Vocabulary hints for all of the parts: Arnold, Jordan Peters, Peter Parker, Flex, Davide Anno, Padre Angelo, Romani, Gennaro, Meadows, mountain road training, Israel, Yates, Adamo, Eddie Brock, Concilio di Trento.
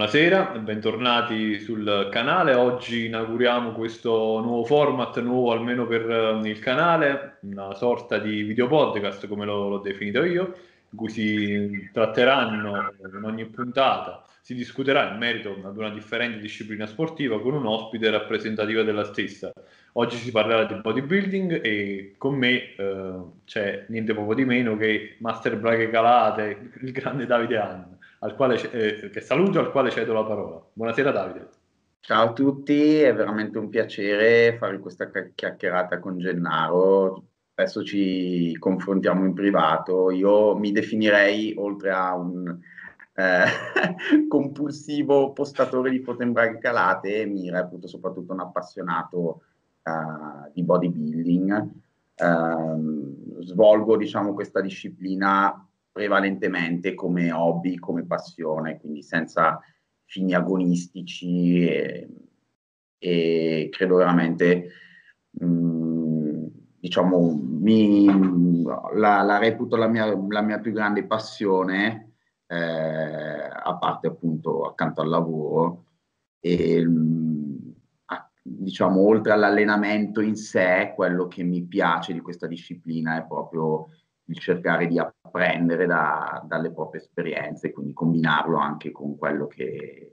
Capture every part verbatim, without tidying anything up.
Buonasera, bentornati sul canale. Oggi inauguriamo questo nuovo format, nuovo almeno per il canale, una sorta di video podcast come l'ho definito io, in cui si tratteranno in ogni puntata, si discuterà in merito ad una differente disciplina sportiva con un ospite rappresentativo della stessa. Oggi si parlerà di bodybuilding e con me eh, c'è niente poco di meno che Master Braghe Calate, il grande Davide Anno. Al quale, eh, che saluto, al quale cedo la parola. Buonasera Davide. Ciao a tutti, è veramente un piacere fare questa chiacchierata con Gennaro. Adesso ci confrontiamo in privato. Io mi definirei, oltre a un eh, compulsivo postatore di foto in braghe calate, mi reputo soprattutto un appassionato eh, di bodybuilding. Eh, svolgo, diciamo, questa disciplina prevalentemente come hobby, come passione, quindi senza fini agonistici e, e credo veramente, mh, diciamo, mi, la, la reputo la mia, la mia più grande passione, eh, a parte appunto accanto al lavoro e, mh, a, diciamo, oltre all'allenamento in sé, quello che mi piace di questa disciplina è proprio il cercare di apprendere da, dalle proprie esperienze, quindi combinarlo anche con quello che,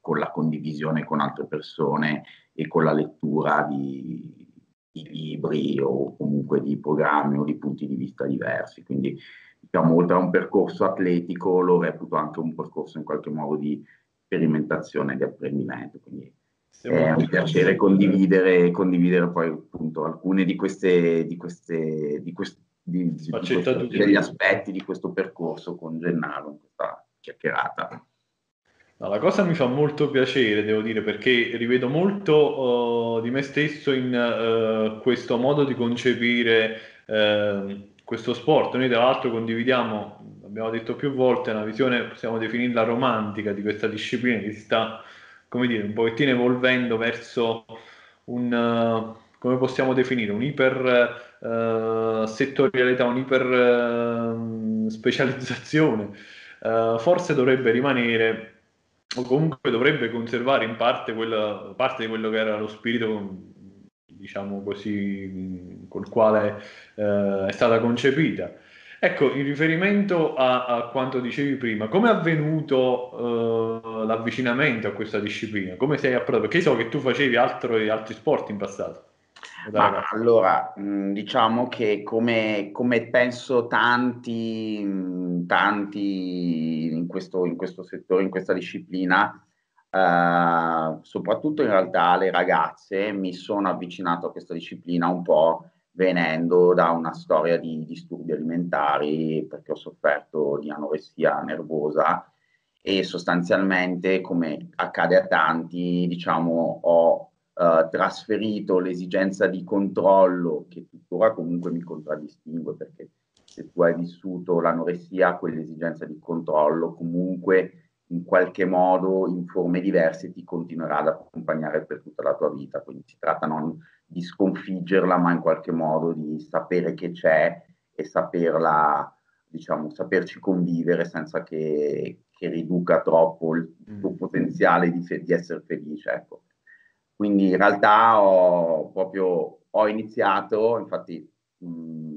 con la condivisione con altre persone e con la lettura di, di libri o comunque di programmi o di punti di vista diversi. Quindi, diciamo, oltre a un percorso atletico, lo reputo anche un percorso in qualche modo di sperimentazione e di apprendimento. Quindi è un piacere condividere, condividere poi appunto alcune di queste, di queste, di queste Di, di questo, degli aspetti di questo percorso con Gennaro in questa chiacchierata. No, la cosa mi fa molto piacere, devo dire, perché rivedo molto uh, di me stesso in uh, questo modo di concepire uh, questo sport. Noi tra l'altro condividiamo, abbiamo detto più volte, una visione, possiamo definirla romantica, di questa disciplina che si sta, come dire, un pochettino evolvendo verso un uh, come possiamo definire, un'iper uh, settorialità, un'iper uh, specializzazione, uh, forse dovrebbe rimanere, o comunque dovrebbe conservare in parte quella, parte di quello che era lo spirito, diciamo così, col quale uh, è stata concepita. Ecco, in riferimento a, a quanto dicevi prima, come è avvenuto uh, l'avvicinamento a questa disciplina? Come sei approdato? Perché so che tu facevi altro, altri sport in passato. Ma allora, diciamo che come, come penso tanti, tanti in questo, in questo settore, in questa disciplina, eh, soprattutto in realtà le ragazze, mi sono avvicinato a questa disciplina un po' venendo da una storia di disturbi alimentari, perché ho sofferto di anoressia nervosa e sostanzialmente, come accade a tanti, diciamo, ho Uh, trasferito l'esigenza di controllo che tuttora comunque mi contraddistingue, perché se tu hai vissuto l'anoressia, quell'esigenza di controllo comunque in qualche modo in forme diverse ti continuerà ad accompagnare per tutta la tua vita, quindi si tratta non di sconfiggerla ma in qualche modo di sapere che c'è e saperla, diciamo, saperci convivere senza che, che riduca troppo il tuo mm. potenziale di, fe- di essere felice, ecco. Quindi in realtà ho proprio ho iniziato, infatti mh,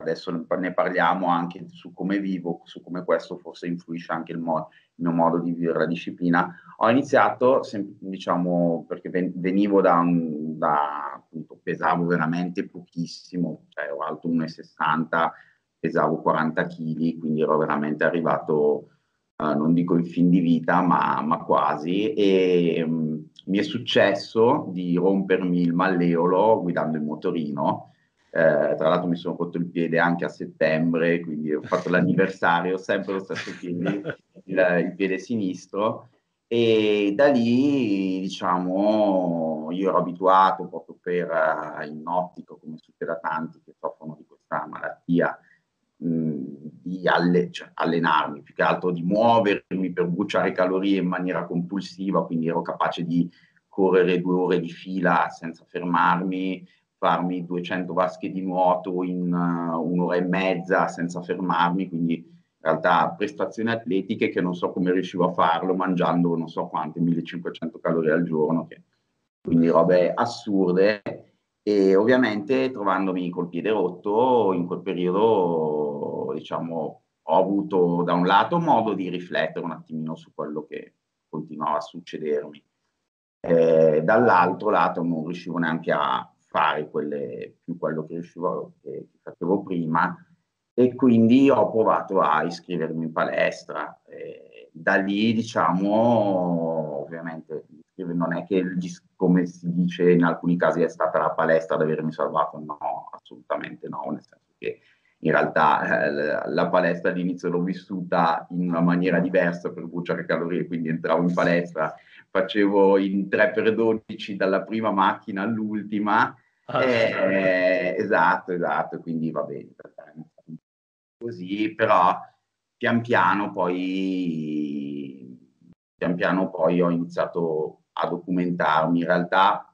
adesso ne parliamo anche su come vivo, su come questo forse influisce anche il, mo- il mio modo di vivere la disciplina. Ho iniziato, sem- diciamo, perché ven- venivo da, un, da appunto, pesavo veramente pochissimo, cioè ero alto uno e sessanta, pesavo quaranta chili, quindi ero veramente arrivato... Uh, non dico in fin di vita, ma, ma quasi, e um, mi è successo di rompermi il malleolo guidando il motorino, eh, tra l'altro mi sono rotto il piede anche a settembre, quindi ho fatto l'anniversario, sempre lo stesso piede, il, il piede sinistro, e da lì, diciamo, io ero abituato proprio per uh, in ottico, come succede a tanti che soffrono di questa malattia, di alle, cioè, allenarmi, più che altro di muovermi per bruciare calorie in maniera compulsiva, quindi ero capace di correre due ore di fila senza fermarmi, farmi duecento vasche di nuoto in uh, un'ora e mezza senza fermarmi, quindi realtà prestazioni atletiche che non so come riuscivo a farlo mangiando non so quante, millecinquecento calorie al giorno, che, quindi robe assurde, e ovviamente trovandomi col piede rotto in quel periodo, diciamo, ho avuto da un lato modo di riflettere un attimino su quello che continuava a succedermi, eh, dall'altro lato non riuscivo neanche a fare quelle, più quello che riuscivo, che, che facevo prima, e quindi ho provato a iscrivermi in palestra. Eh, da lì, diciamo, ovviamente non è che, come si dice in alcuni casi, è stata la palestra ad avermi salvato, no, assolutamente no, nel senso che in realtà eh, la palestra all'inizio l'ho vissuta in una maniera diversa per bruciare calorie, quindi entravo in palestra, facevo in tre per dodici dalla prima macchina all'ultima, ah, eh, esatto, esatto, quindi va bene, così, però pian piano poi, pian piano poi ho iniziato a documentarmi, in realtà,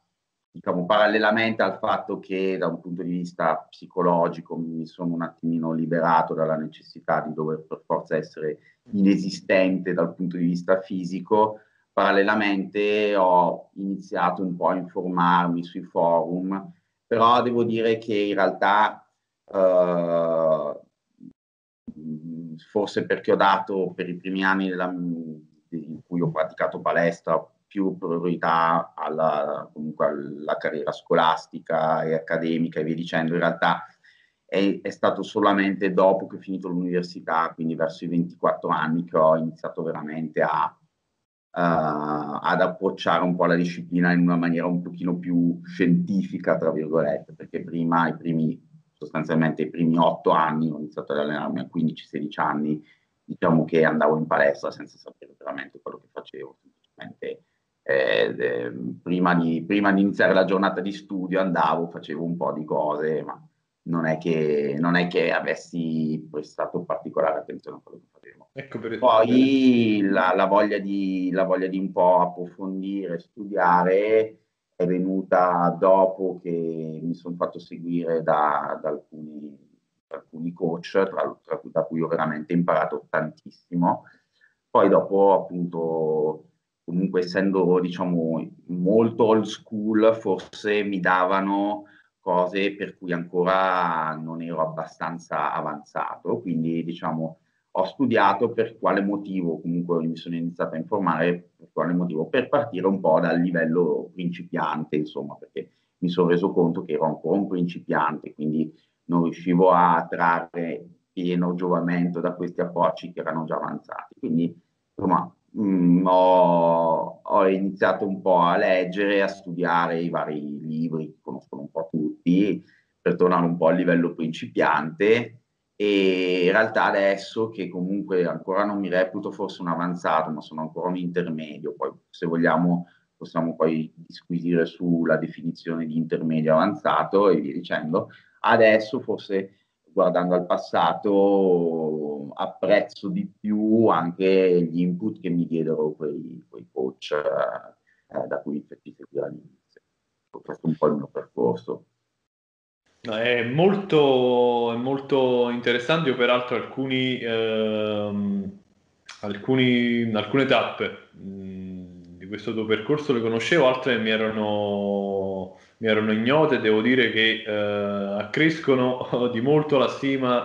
diciamo, parallelamente al fatto che da un punto di vista psicologico mi sono un attimino liberato dalla necessità di dover per forza essere inesistente dal punto di vista fisico, parallelamente ho iniziato un po' a informarmi sui forum, però devo dire che in realtà eh, forse perché ho dato per i primi anni della, in cui ho praticato palestra più priorità alla, comunque alla carriera scolastica e accademica e via dicendo, in realtà è, è stato solamente dopo che ho finito l'università, quindi verso i ventiquattro anni, che ho iniziato veramente a, uh, ad approcciare un po' la disciplina in una maniera un pochino più scientifica, tra virgolette, perché prima, i primi, sostanzialmente i primi otto anni, ho iniziato ad allenarmi a quindici sedici anni, diciamo che andavo in palestra senza sapere veramente quello che facevo, semplicemente. Eh, eh, prima, di, prima di iniziare la giornata di studio andavo, facevo un po' di cose, ma non è che, non è che avessi prestato particolare attenzione a quello che facevo. Ecco, per poi la, la, voglia di, la voglia di un po' approfondire, studiare è venuta dopo che mi sono fatto seguire da, da, alcuni, da alcuni coach, tra, tra, da cui ho veramente imparato tantissimo. Poi dopo, appunto, comunque essendo, diciamo, molto old school, forse mi davano cose per cui ancora non ero abbastanza avanzato, quindi, diciamo, ho studiato per quale motivo, comunque mi sono iniziato a informare per quale motivo, per partire un po' dal livello principiante, insomma, perché mi sono reso conto che ero ancora un principiante, quindi non riuscivo a trarre pieno giovamento da questi approcci che erano già avanzati, quindi, insomma, Mm, ho, ho iniziato un po' a leggere, a studiare i vari libri che conoscono un po' tutti per tornare un po' al livello principiante, e in realtà adesso che comunque ancora non mi reputo forse un avanzato, ma sono ancora un intermedio, poi se vogliamo possiamo poi disquisire sulla definizione di intermedio avanzato e via dicendo, adesso forse guardando al passato apprezzo di più anche gli input che mi diedero quei, quei coach eh, da cui feci seguire all'inizio. Questo è un po' il mio percorso. No, è molto, è molto interessante. Io peraltro alcuni, ehm, alcuni, alcune tappe mh, di questo tuo percorso le conoscevo, altre mi erano... mi erano ignote, devo dire che eh, accrescono di molto la stima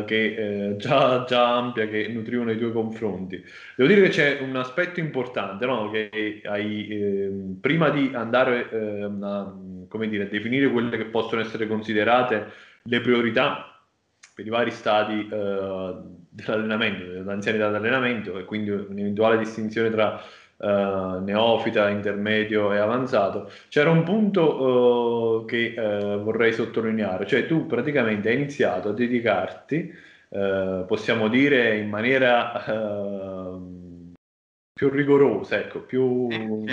eh, che eh, già, già ampia che nutrivano i tuoi confronti. Devo dire che c'è un aspetto importante, no? Che hai, eh, prima di andare eh, a, come dire, a definire quelle che possono essere considerate le priorità per i vari stadi eh, dell'allenamento, dell'anzianità dell'allenamento, e quindi un'eventuale distinzione tra Uh, neofita, intermedio e avanzato, c'era un punto uh, che uh, vorrei sottolineare, cioè tu praticamente hai iniziato a dedicarti, uh, possiamo dire in maniera uh, più rigorosa, ecco, più uh,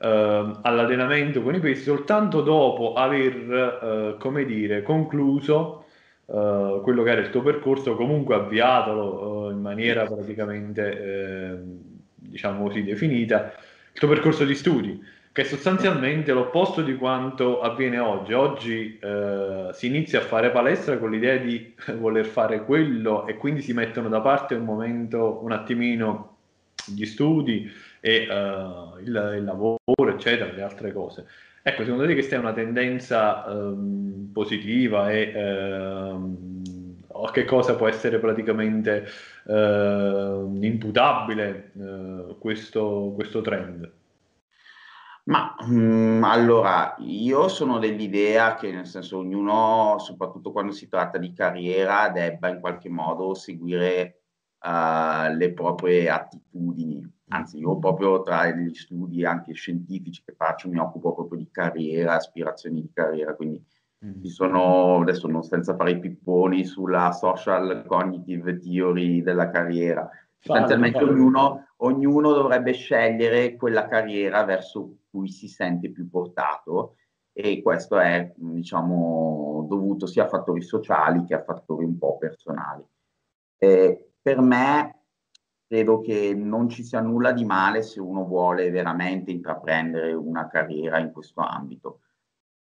all'allenamento con i pesi soltanto dopo aver uh, come dire concluso Uh, quello che era il tuo percorso, comunque avviatolo uh, in maniera praticamente uh, diciamo così definita, il tuo percorso di studi. che è sostanzialmente l'opposto di quanto avviene oggi. Oggi eh, si inizia a fare palestra con l'idea di voler fare quello e quindi si mettono da parte un momento, un attimino, gli studi e uh, il, il lavoro, eccetera, le altre cose. Ecco, secondo te questa è una tendenza um, positiva e uh, a che cosa può essere praticamente uh, imputabile uh, questo, questo trend? Ma mh, allora, io sono dell'idea che, nel senso, ognuno, soprattutto quando si tratta di carriera, debba in qualche modo seguire Uh, le proprie attitudini. Anzi, io proprio tra gli studi anche scientifici che faccio mi occupo proprio di carriera, aspirazioni di carriera, quindi mm. ci sono, adesso non senza fare i pipponi, sulla social cognitive theory della carriera. Sostanzialmente ognuno, ognuno dovrebbe scegliere quella carriera verso cui si sente più portato, e questo è, diciamo, dovuto sia a fattori sociali che a fattori un po' personali. Eh, Per me credo che non ci sia nulla di male se uno vuole veramente intraprendere una carriera in questo ambito.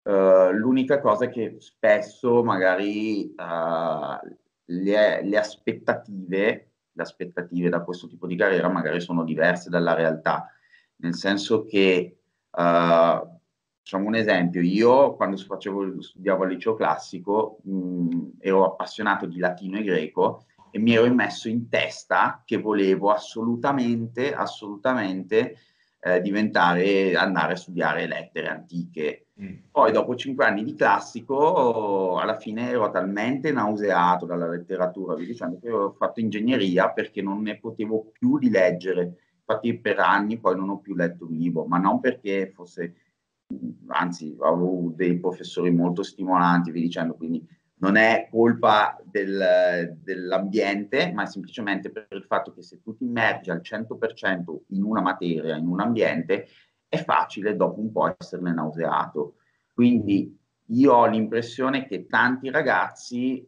Uh, l'unica cosa è che spesso magari uh, le, le aspettative, le aspettative da questo tipo di carriera magari sono diverse dalla realtà, nel senso che, uh, facciamo un esempio, io quando facevo, studiavo al liceo classico mh, ero appassionato di latino e greco, e mi ero messo in testa che volevo assolutamente, assolutamente eh, diventare, andare a studiare lettere antiche. Mm. Poi dopo cinque anni di classico, alla fine ero talmente nauseato dalla letteratura, vi dicendo che ho fatto ingegneria perché non ne potevo più di leggere. Infatti per anni poi non ho più letto un libro, ma non perché fosse, anzi avevo dei professori molto stimolanti, vi dicendo, quindi non è colpa del, dell'ambiente, ma è semplicemente per il fatto che se tu ti immergi al cento per cento in una materia, in un ambiente, è facile dopo un po' esserne nauseato. Quindi io ho l'impressione che tanti ragazzi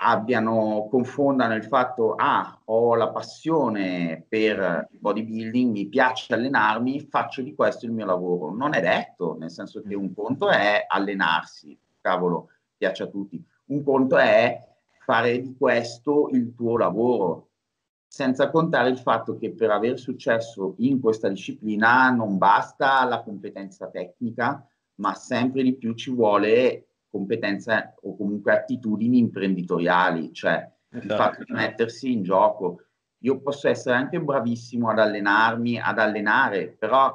abbiano, confondano il fatto, ah, ho la passione per il bodybuilding, mi piace allenarmi, faccio di questo il mio lavoro. Non è detto, nel senso che un conto è allenarsi, cavolo, piace a tutti. Un conto è fare di questo il tuo lavoro, senza contare il fatto che per avere successo in questa disciplina non basta la competenza tecnica, ma sempre di più ci vuole competenza o comunque attitudini imprenditoriali, cioè esatto, il fatto di mettersi in gioco. Io posso essere anche bravissimo ad allenarmi, ad allenare, però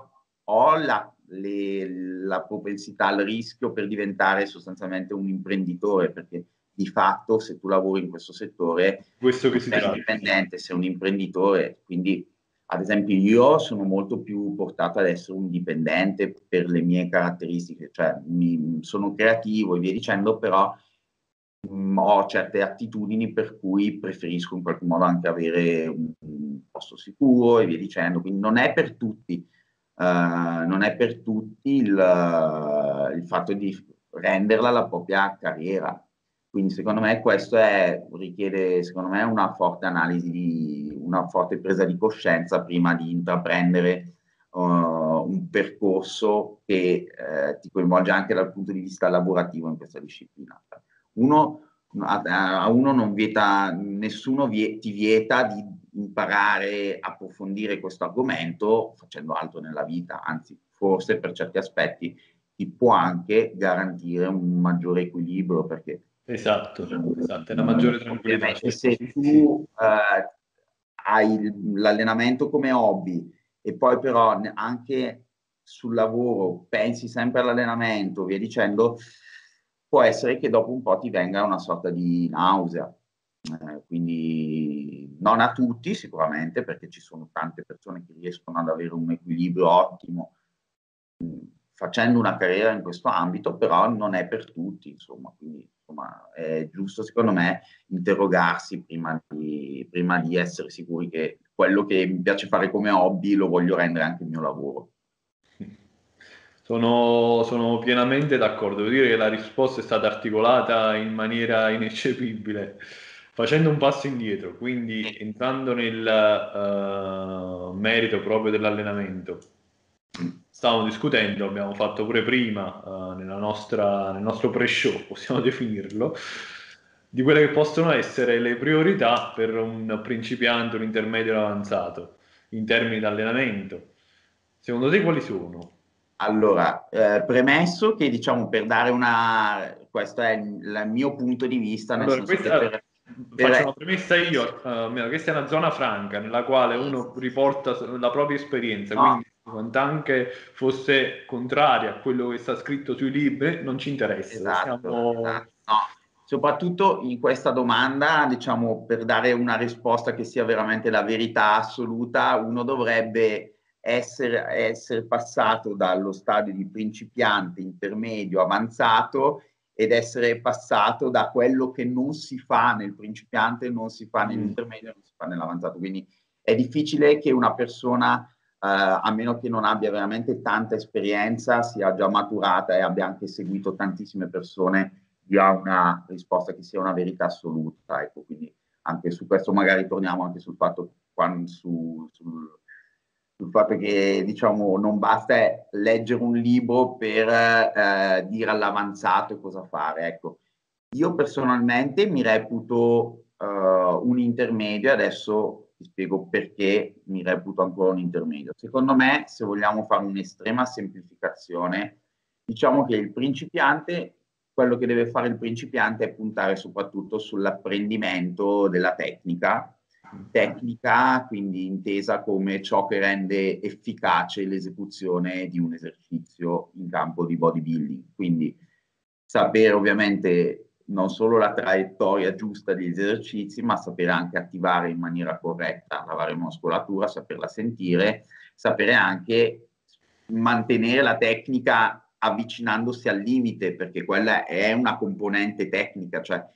ho la Le, la propensità al rischio per diventare sostanzialmente un imprenditore, perché di fatto se tu lavori in questo settore questo che si sei dipendente, sei un imprenditore. Quindi ad esempio io sono molto più portato ad essere un dipendente per le mie caratteristiche, cioè mi, sono creativo e via dicendo, però mh, ho certe attitudini per cui preferisco in qualche modo anche avere un, un posto sicuro e via dicendo. Quindi non è per tutti. Uh, non è per tutti il, uh, il fatto di renderla la propria carriera, quindi secondo me questo è, richiede secondo me una forte analisi, di, una forte presa di coscienza prima di intraprendere uh, un percorso che uh, ti coinvolge anche dal punto di vista lavorativo in questa disciplina. Uno, a uno non vieta, nessuno vie, ti vieta di imparare, approfondire questo argomento facendo altro nella vita, anzi forse per certi aspetti ti può anche garantire un maggiore equilibrio, perché esatto, esatto, è una maggiore tranquillità. Se tu eh, hai l'allenamento come hobby e poi però anche sul lavoro pensi sempre all'allenamento, via dicendo, può essere che dopo un po' ti venga una sorta di nausea. Eh, quindi non a tutti sicuramente, perché ci sono tante persone che riescono ad avere un equilibrio ottimo mh, facendo una carriera in questo ambito, però non è per tutti, insomma. Quindi insomma, è giusto secondo me interrogarsi prima di, prima di essere sicuri che quello che mi piace fare come hobby lo voglio rendere anche il mio lavoro. Sono, sono pienamente d'accordo, devo dire che la risposta è stata articolata in maniera ineccepibile. Facendo un passo indietro, quindi entrando nel uh, merito proprio dell'allenamento, stavamo discutendo, abbiamo fatto pure prima uh, nella nostra, nel nostro pre-show, possiamo definirlo, di quelle che possono essere le priorità per un principiante, un intermedio avanzato, in termini di allenamento. Secondo te quali sono? Allora, eh, premesso che, diciamo, per dare una... questo è il mio punto di vista. Nel allora, senso questa, che per, per... faccio una premessa io, eh, questa è una zona franca nella quale uno riporta la propria esperienza, no. Quindi quanto anche fosse contraria a quello che sta scritto sui libri, non ci interessa. Esatto, siamo... esatto. No. Soprattutto in questa domanda, diciamo, per dare una risposta che sia veramente la verità assoluta, uno dovrebbe essere, essere passato dallo stadio di principiante, intermedio, avanzato, ed essere passato da quello che non si fa nel principiante, non si fa nell'intermedio, non si fa nell'avanzato. Quindi è difficile che una persona... Uh, a meno che non abbia veramente tanta esperienza, sia già maturata e abbia anche seguito tantissime persone, dia una risposta che sia una verità assoluta. Ecco, quindi anche su questo magari torniamo anche sul fatto, quando, su, sul, sul fatto che, diciamo, non basta leggere un libro per eh, dire all'avanzato cosa fare. Ecco, io personalmente mi reputo uh, un intermedio, adesso ti spiego perché mi reputo ancora un intermedio. Secondo me, se vogliamo fare un'estrema semplificazione, diciamo che il principiante, quello che deve fare il principiante è puntare soprattutto sull'apprendimento della tecnica, tecnica quindi intesa come ciò che rende efficace l'esecuzione di un esercizio in campo di bodybuilding, quindi sapere ovviamente non solo la traiettoria giusta degli esercizi, ma sapere anche attivare in maniera corretta la varia muscolatura, saperla sentire, sapere anche mantenere la tecnica avvicinandosi al limite, perché quella è una componente tecnica, cioè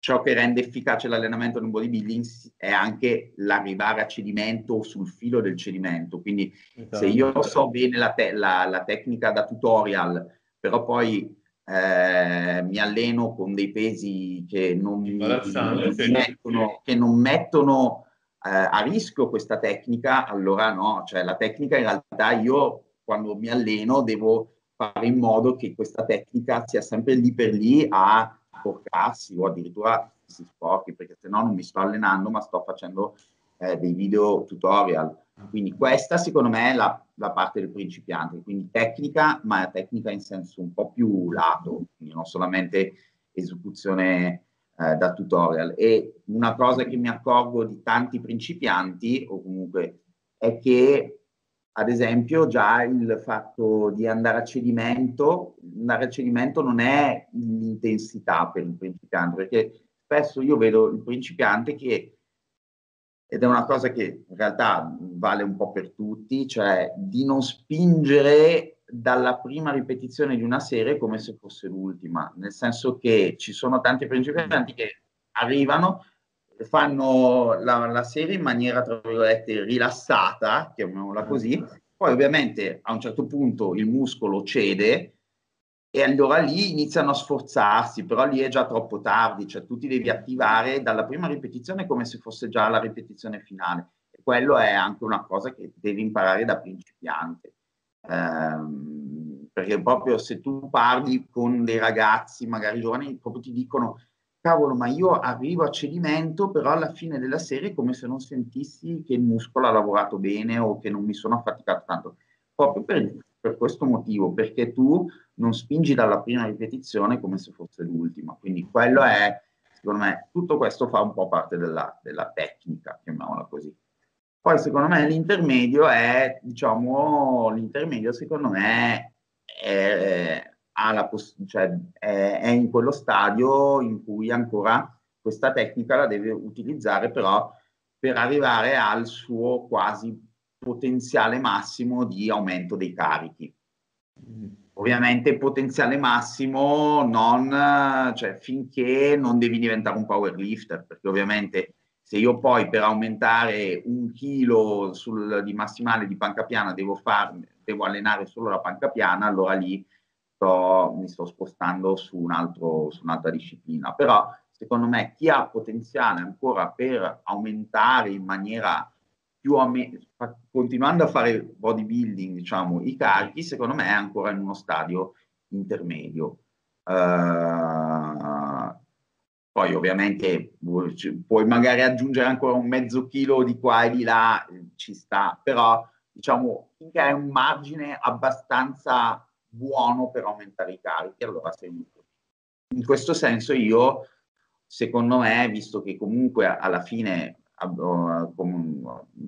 ciò che rende efficace l'allenamento in un bodybuilding è anche l'arrivare a cedimento o sul filo del cedimento. Quindi esatto. Se io so bene la, te- la, la tecnica da tutorial, però poi Eh, mi alleno con dei pesi che non mi, non mi mettono, che non mettono eh, a rischio questa tecnica, allora no, cioè la tecnica in realtà io quando mi alleno devo fare in modo che questa tecnica sia sempre lì per lì a sporcarsi o addirittura si sporchi, perché se no non mi sto allenando ma sto facendo eh, dei video tutorial. Quindi questa secondo me è la, la parte del principiante, quindi tecnica, ma tecnica in senso un po' più lato, quindi non solamente esecuzione eh, da tutorial. E una cosa che mi accorgo di tanti principianti, o comunque, è che ad esempio già il fatto di andare a cedimento, andare a cedimento non è l'intensità per il principiante, perché spesso io vedo il principiante che, ed è una cosa che in realtà vale un po' per tutti, cioè di non spingere dalla prima ripetizione di una serie come se fosse l'ultima, nel senso che ci sono tanti principianti che arrivano, fanno la, la serie in maniera, tra virgolette, rilassata, chiamiamola così, poi ovviamente a un certo punto il muscolo cede e allora lì iniziano a sforzarsi, però lì è già troppo tardi, cioè tu ti devi attivare dalla prima ripetizione come se fosse già la ripetizione finale. E quello è anche una cosa che devi imparare da principiante, ehm, perché proprio se tu parli con dei ragazzi, magari giovani, proprio ti dicono cavolo, ma io arrivo a cedimento, però alla fine della serie è come se non sentissi che il muscolo ha lavorato bene o che non mi sono affaticato tanto, proprio per, per questo motivo, perché tu non spingi dalla prima ripetizione come se fosse l'ultima. Quindi quello è, secondo me, tutto questo fa un po' parte della, della tecnica, chiamiamola così. Poi secondo me l'intermedio è, diciamo, l'intermedio secondo me è, è, ha la poss- cioè è, è in quello stadio in cui ancora questa tecnica la deve utilizzare, però per arrivare al suo quasi potenziale massimo di aumento dei carichi. Ovviamente potenziale massimo non, cioè, finché non devi diventare un powerlifter, perché ovviamente se io poi per aumentare un chilo sul, di massimale di panca piana devo, far, devo allenare solo la panca piana, allora lì sto, mi sto spostando su, un altro, su un'altra disciplina. Però secondo me chi ha potenziale ancora per aumentare in maniera più a me, continuando a fare bodybuilding, diciamo, i carichi, secondo me è ancora in uno stadio intermedio. Uh, poi ovviamente puoi magari aggiungere ancora un mezzo chilo di qua e di là, ci sta, però diciamo finché hai un margine abbastanza buono per aumentare i carichi, allora sei in, in questo senso io, secondo me, visto che comunque alla fine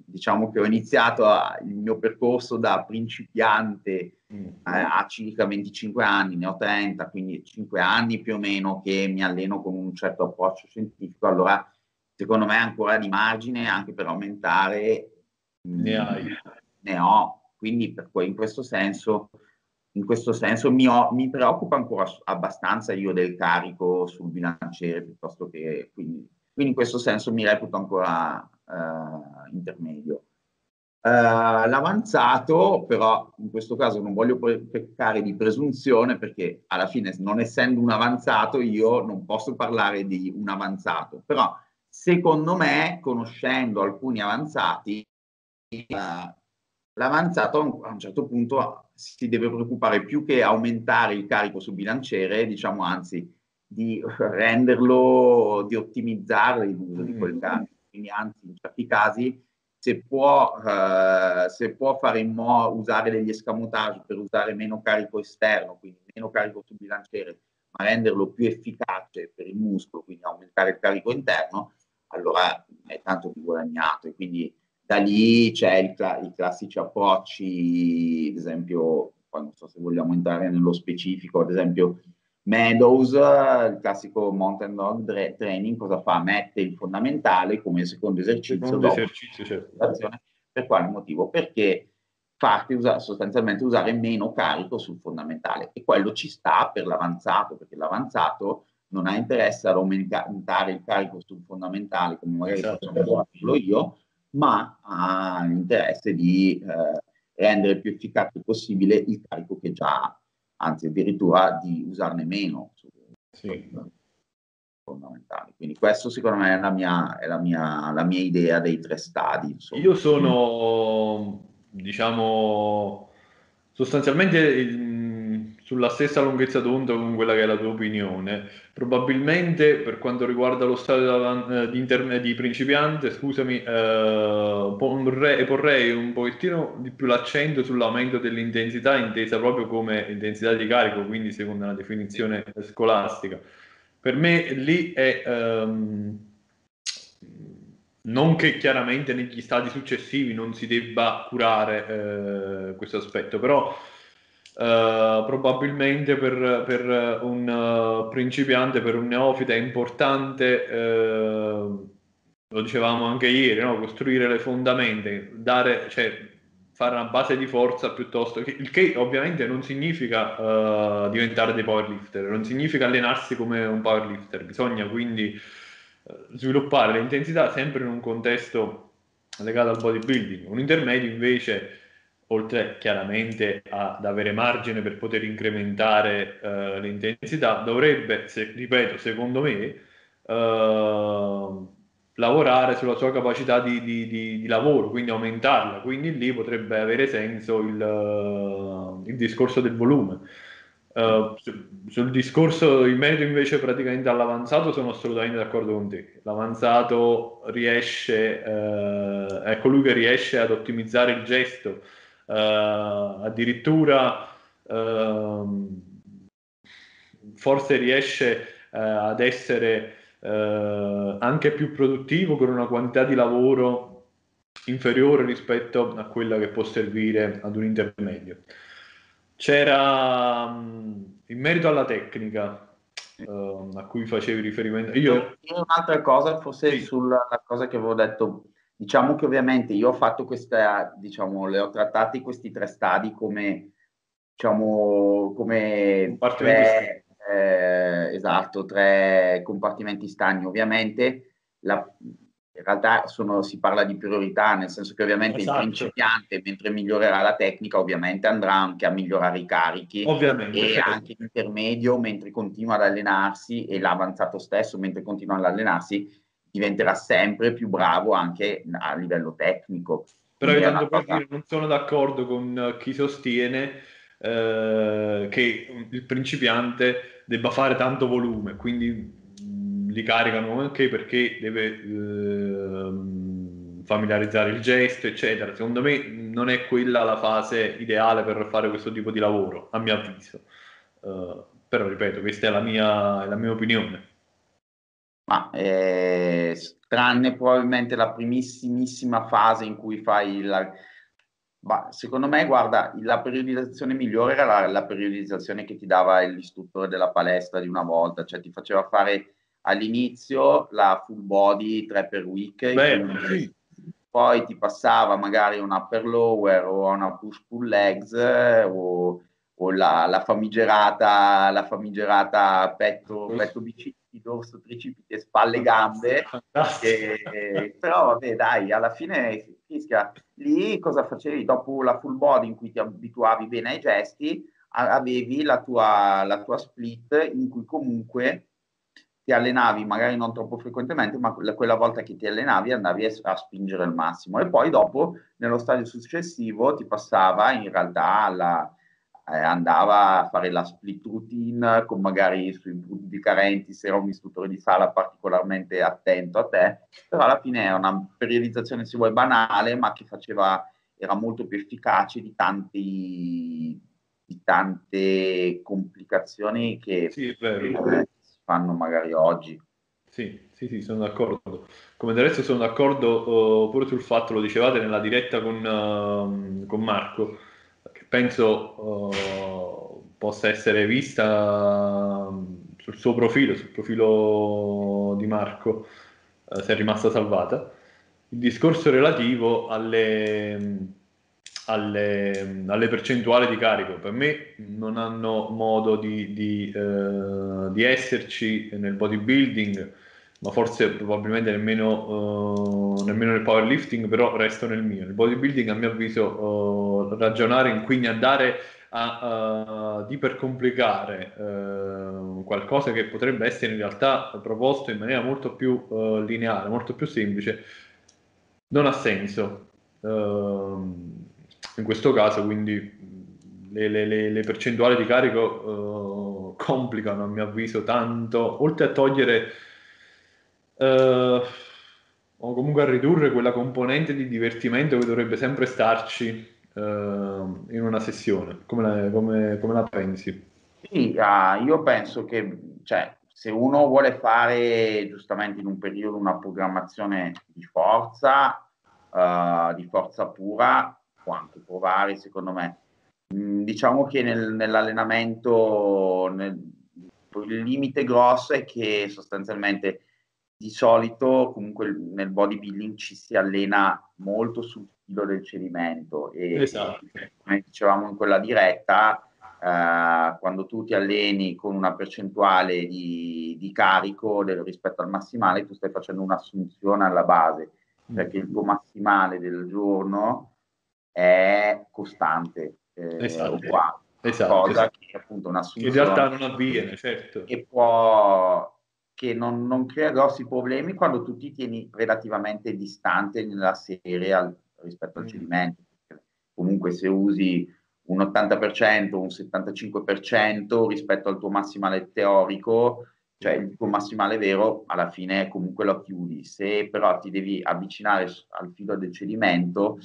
diciamo che ho iniziato a, il mio percorso da principiante mm. a, a circa venticinque anni, ne ho trenta, quindi cinque anni più o meno che mi alleno con un certo approccio scientifico, allora secondo me ancora di margine anche per aumentare ne, hai. ne ho, quindi per cui in questo senso in questo senso mi, ho, mi preoccupa ancora abbastanza io del carico sul bilanciere piuttosto che quindi Quindi in questo senso mi reputo ancora eh, intermedio. Eh, l'avanzato, però in questo caso non voglio peccare di presunzione, perché alla fine non essendo un avanzato io non posso parlare di un avanzato, però secondo me, conoscendo alcuni avanzati, eh, l'avanzato a un certo punto si deve preoccupare più che aumentare il carico su bilanciere, diciamo anzi, di renderlo, di ottimizzare l'uso mm. di quel carico. Quindi anzi, in certi casi, se può, eh, se può fare in modo usare degli escamotage per usare meno carico esterno, quindi meno carico sul bilanciere, ma renderlo più efficace per il muscolo, quindi aumentare il carico interno, allora è tanto più guadagnato. E quindi da lì c'è il cla- i classici approcci, ad esempio, poi non so se vogliamo entrare nello specifico, ad esempio Meadows, il classico mountain road training, cosa fa? Mette il fondamentale come secondo esercizio, secondo esercizio certo. Per quale motivo? Perché farti usa- sostanzialmente usare meno carico sul fondamentale, e quello ci sta per l'avanzato, perché l'avanzato non ha interesse ad aumentare il carico sul fondamentale come magari esatto. faccio esatto. io, ma ha l'interesse di eh, rendere più efficace possibile il carico che già ha, anzi addirittura di usarne meno sì. fondamentali. Quindi questo secondo me è la mia, è la mia, la mia idea dei tre stadi. Insomma. Io sono, diciamo, sostanzialmente sulla stessa lunghezza d'onda con quella che è la tua opinione. Probabilmente per quanto riguarda lo stadio di, interme- di principiante, scusami, eh, porrei, porrei un pochettino di più l'accento sull'aumento dell'intensità, intesa proprio come intensità di carico, quindi secondo la definizione scolastica. Per me lì è, ehm, non che chiaramente negli stadi successivi non si debba curare eh, questo aspetto, però Uh, probabilmente per, per un uh, principiante, per un neofita è importante, uh, lo dicevamo anche ieri, no? Costruire le fondamenta, dare, cioè, fare una base di forza piuttosto che, il che ovviamente non significa uh, diventare dei powerlifter, non significa allenarsi come un powerlifter, bisogna quindi uh, sviluppare l'intensità sempre in un contesto legato al bodybuilding. Un intermedio invece, oltre chiaramente ad avere margine per poter incrementare eh, l'intensità, dovrebbe, se, ripeto, secondo me, eh, lavorare sulla sua capacità di, di, di, di lavoro, quindi aumentarla. Quindi lì potrebbe avere senso il, il discorso del volume. Eh, sul discorso, in merito invece praticamente all'avanzato, sono assolutamente d'accordo con te. L'avanzato riesce, eh, è colui che riesce ad ottimizzare il gesto. Uh, addirittura uh, forse riesce uh, ad essere uh, anche più produttivo con una quantità di lavoro inferiore rispetto a quella che può servire ad un intermedio. C'era um, in merito alla tecnica uh, a cui facevi riferimento. Io un'altra cosa, forse sì. sulla cosa che avevo detto. Diciamo che ovviamente io ho fatto questa, diciamo, le ho trattati questi tre stadi come, diciamo, come tre, eh, esatto, tre compartimenti stagni. Ovviamente la, in realtà sono, si parla di priorità, nel senso che ovviamente esatto. il principiante, mentre migliorerà la tecnica, ovviamente andrà anche a migliorare i carichi, ovviamente, e certo. anche l'intermedio, mentre continua ad allenarsi, e l'avanzato stesso, mentre continua ad allenarsi, diventerà sempre più bravo anche a livello tecnico. Però io tanto per dire, non sono d'accordo con chi sostiene eh, che il principiante debba fare tanto volume, quindi li caricano anche perché deve eh, familiarizzare il gesto, eccetera. Secondo me non è quella la fase ideale per fare questo tipo di lavoro, a mio avviso. Uh, però, ripeto, questa è la mia, la mia opinione. Ma eh, tranne probabilmente la primissimissima fase in cui fai la... bah, secondo me, guarda, la periodizzazione migliore era la, la periodizzazione che ti dava l'istruttore della palestra di una volta, cioè ti faceva fare all'inizio la full body tre per week. Beh, sì. Poi ti passava magari un upper lower o una push pull legs o, o la, la famigerata la famigerata petto, petto bicipiti, dorso, tricipiti, spalle, gambe, e, e, però vabbè dai, alla fine fischia. Lì cosa facevi? Dopo la full body in cui ti abituavi bene ai gesti, avevi la tua, la tua split in cui comunque ti allenavi magari non troppo frequentemente, ma quella volta che ti allenavi andavi a spingere al massimo, e poi dopo nello stadio successivo ti passava in realtà alla... Eh, andava a fare la split routine con magari sui punti carenti se era un istruttore di sala particolarmente attento a te, però alla fine è una periodizzazione, se vuoi, banale, ma che faceva, era molto più efficace di tanti, di tante complicazioni che sì, è vero. Eh, si fanno magari oggi. Sì, sì, sì, sono d'accordo. Come del resto sono d'accordo uh, pure sul fatto, lo dicevate nella diretta con, uh, con Marco, che penso uh, possa essere vista sul suo profilo, sul profilo di Marco, uh, se è rimasta salvata, il discorso relativo alle, alle, alle percentuali di carico. Per me non hanno modo di, di, uh, di esserci nel bodybuilding, ma forse probabilmente nemmeno, uh, nemmeno nel powerlifting, però resto nel mio. Nel bodybuilding, a mio avviso, uh, ragionare in cui andare a uh, ipercomplicare uh, qualcosa che potrebbe essere in realtà proposto in maniera molto più uh, lineare, molto più semplice, non ha senso. Uh, in questo caso, quindi, le, le, le percentuali di carico uh, complicano, a mio avviso, tanto, oltre a togliere... Uh, o comunque a ridurre quella componente di divertimento che dovrebbe sempre starci uh, in una sessione. Come la, come, come la pensi? Sì, ah, io penso che, cioè, se uno vuole fare giustamente in un periodo una programmazione di forza, uh, di forza pura, può anche provare, secondo me. Mm, diciamo che nel, nell'allenamento nel, il limite grosso è che sostanzialmente di solito comunque nel bodybuilding ci si allena molto sul filo del cedimento e, esatto, come dicevamo in quella diretta, eh, quando tu ti alleni con una percentuale di, di carico del, rispetto al massimale, tu stai facendo un'assunzione alla base, perché il tuo massimale del giorno è costante, eh, esatto, uguale, esatto, cosa esatto, che è appunto un'assunzione in realtà non avviene, certo, che può... che non, non crea grossi problemi quando tu ti tieni relativamente distante nella serie al, rispetto al cedimento. Comunque se usi un ottanta per cento, un settantacinque per cento rispetto al tuo massimale teorico, cioè il tuo massimale vero, alla fine comunque lo chiudi. Se però ti devi avvicinare al filo del cedimento,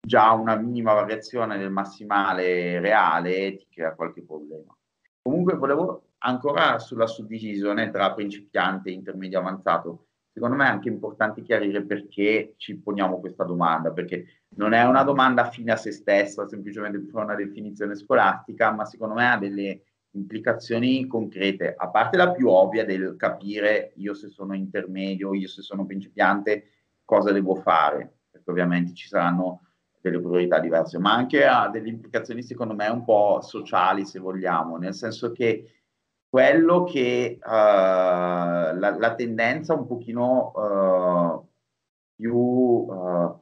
già una minima variazione del massimale reale ti crea qualche problema. Comunque volevo... ancora sulla suddivisione tra principiante e intermedio avanzato, secondo me è anche importante chiarire perché ci poniamo questa domanda, perché non è una domanda fine a se stessa, semplicemente per una definizione scolastica, ma secondo me ha delle implicazioni concrete, a parte la più ovvia del capire io se sono intermedio, io se sono principiante, cosa devo fare, perché ovviamente ci saranno delle priorità diverse, ma anche ha delle implicazioni secondo me un po' sociali, se vogliamo, nel senso che quello che uh, la, la tendenza un pochino uh, più, uh,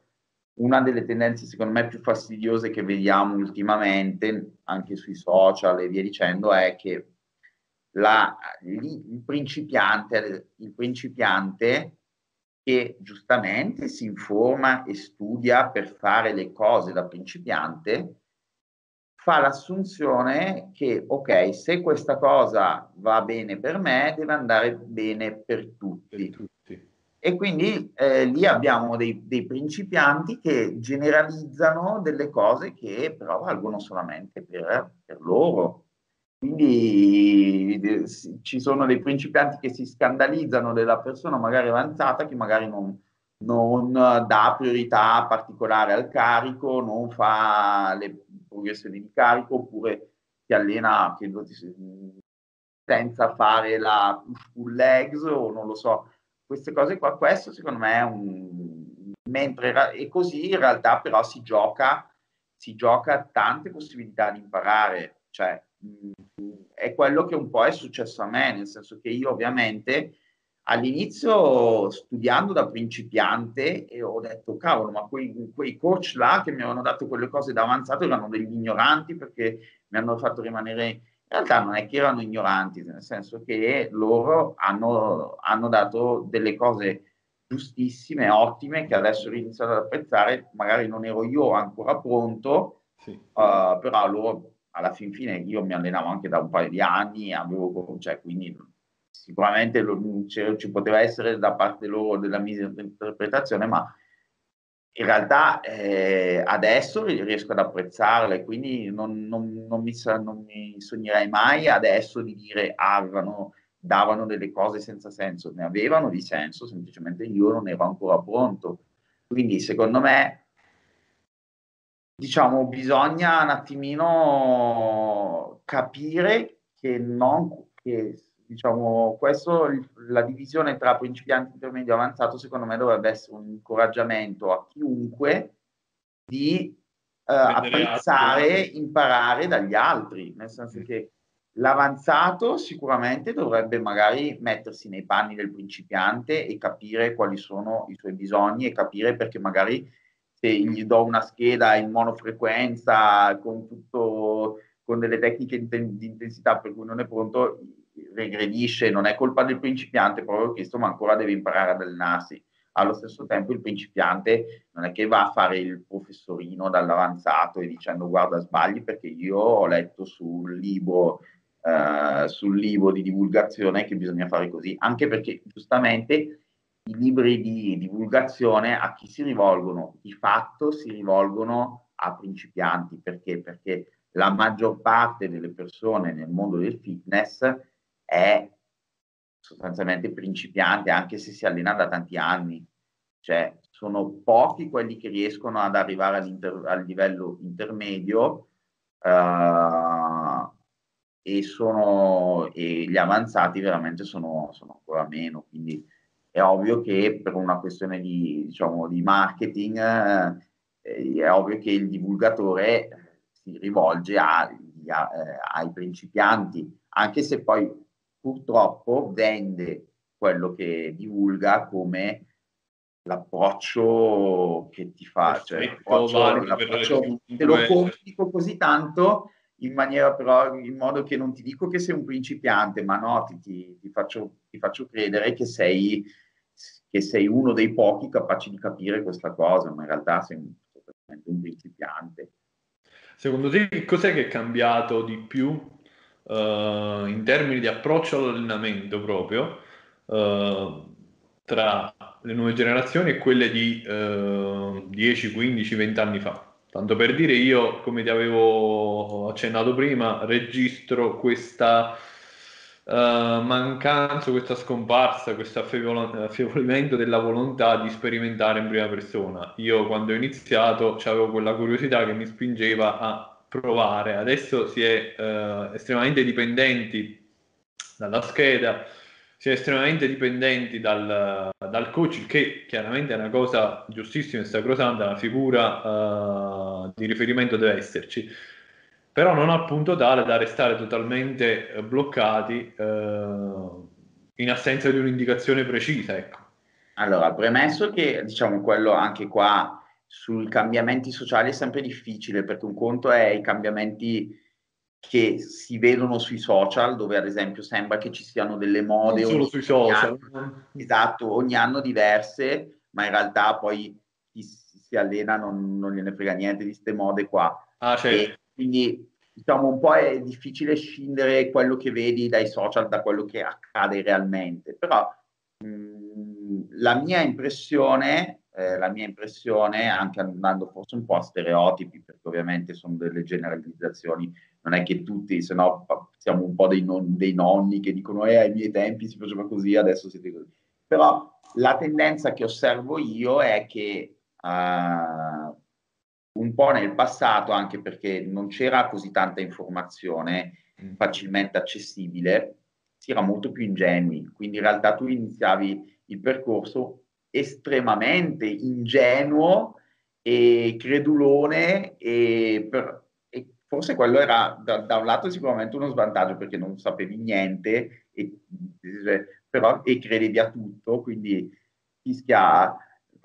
una delle tendenze secondo me più fastidiose che vediamo ultimamente anche sui social e via dicendo, è che la, il principiante, il principiante che giustamente si informa e studia per fare le cose da principiante, fa l'assunzione che, ok, se questa cosa va bene per me, deve andare bene per tutti. Per tutti. E quindi eh, lì abbiamo dei, dei principianti che generalizzano delle cose che però valgono solamente per, per loro. Quindi ci sono dei principianti che si scandalizzano della persona magari avanzata che magari non, non dà priorità particolare al carico, non fa le progressioni di carico, oppure si allena che, senza fare la full legs o non lo so, queste cose qua. Questo secondo me è un... mentre e così in realtà però si gioca, si gioca tante possibilità di imparare, cioè è quello che un po' è successo a me, nel senso che io ovviamente all'inizio studiando da principiante e ho detto cavolo, ma quei, quei coach là che mi avevano dato quelle cose da avanzato erano degli ignoranti, perché mi hanno fatto rimanere, in realtà non è che erano ignoranti, nel senso che loro hanno, hanno dato delle cose giustissime, ottime, che adesso ho iniziato ad apprezzare, magari non ero io ancora pronto, sì. uh, però loro alla fin fine io mi allenavo anche da un paio di anni, avevo, cioè, quindi sicuramente lo, ci poteva essere da parte loro della mia interpretazione, ma in realtà eh, adesso riesco ad apprezzarle, quindi non, non, non, mi, non mi sognerei mai adesso di dire avevano, davano delle cose senza senso, ne avevano di senso, semplicemente io non ero ancora pronto. Quindi secondo me... diciamo, bisogna un attimino capire che non, che, diciamo, questo, la divisione tra principiante, intermedio e avanzato, secondo me dovrebbe essere un incoraggiamento a chiunque di eh, apprezzare, imparare dagli altri, nel senso che l'avanzato sicuramente dovrebbe magari mettersi nei panni del principiante e capire quali sono i suoi bisogni e capire perché magari se gli do una scheda in monofrequenza con, tutto, con delle tecniche di intensità per cui non è pronto, regredisce, non è colpa del principiante, proprio questo, ma ancora deve imparare ad allenarsi. Allo stesso tempo il principiante non è che va a fare il professorino dall'avanzato e dicendo guarda sbagli perché io ho letto sul libro, eh, sul libro di divulgazione che bisogna fare così, anche perché giustamente... i libri di divulgazione a chi si rivolgono? Di fatto si rivolgono a principianti, perché? Perché la maggior parte delle persone nel mondo del fitness è sostanzialmente principiante, anche se si allena da tanti anni, cioè sono pochi quelli che riescono ad arrivare al livello intermedio, eh, e, sono, e gli avanzati veramente sono, sono ancora meno, quindi è ovvio che per una questione di, diciamo, di marketing, eh, è ovvio che il divulgatore si rivolge a, a, eh, ai principianti, anche se poi purtroppo vende quello che divulga come l'approccio che ti fa, cioè, l'approccio, l'approccio, te lo complico così tanto in maniera però in modo che non ti dico che sei un principiante, ma no, ti, ti, ti, faccio, ti faccio credere che sei... che sei uno dei pochi capaci di capire questa cosa, ma in realtà sei un, un principiante. Secondo te cos'è che è cambiato di più uh, in termini di approccio all'allenamento proprio uh, tra le nuove generazioni e quelle di uh, dieci, quindici, venti anni fa? Tanto per dire, io, come ti avevo accennato prima, registro questa... Uh, mancanza, questa scomparsa, questo affievolimento della volontà di sperimentare in prima persona. Io quando ho iniziato avevo quella curiosità che mi spingeva a provare, adesso si è uh, estremamente dipendenti dalla scheda, si è estremamente dipendenti dal, dal coach, il che chiaramente è una cosa giustissima e sacrosanta, la figura uh, di riferimento deve esserci, però non al punto tale da restare totalmente bloccati eh, in assenza di un'indicazione precisa, ecco. Allora, premesso che, diciamo, quello anche qua sui cambiamenti sociali è sempre difficile, perché un conto è i cambiamenti che si vedono sui social, dove ad esempio sembra che ci siano delle mode non solo ogni, sui social. Anno, esatto, ogni anno diverse, ma in realtà poi chi si allena non, non gliene frega niente di queste mode qua. Ah, certo. E quindi diciamo un po' è difficile scindere quello che vedi dai social da quello che accade realmente, però mh, la mia impressione eh, la mia impressione anche andando forse un po' a stereotipi, perché ovviamente sono delle generalizzazioni, non è che tutti, se no siamo un po' dei, non, dei nonni che dicono eh ai miei tempi si faceva così, adesso siete così, però la tendenza che osservo io è che uh, un po' nel passato, anche perché non c'era così tanta informazione facilmente accessibile, si era molto più ingenui, quindi in realtà tu iniziavi il percorso estremamente ingenuo e credulone, e, per, e forse quello era da, da un lato sicuramente uno svantaggio, perché non sapevi niente e, però, e credevi a tutto, quindi fischia...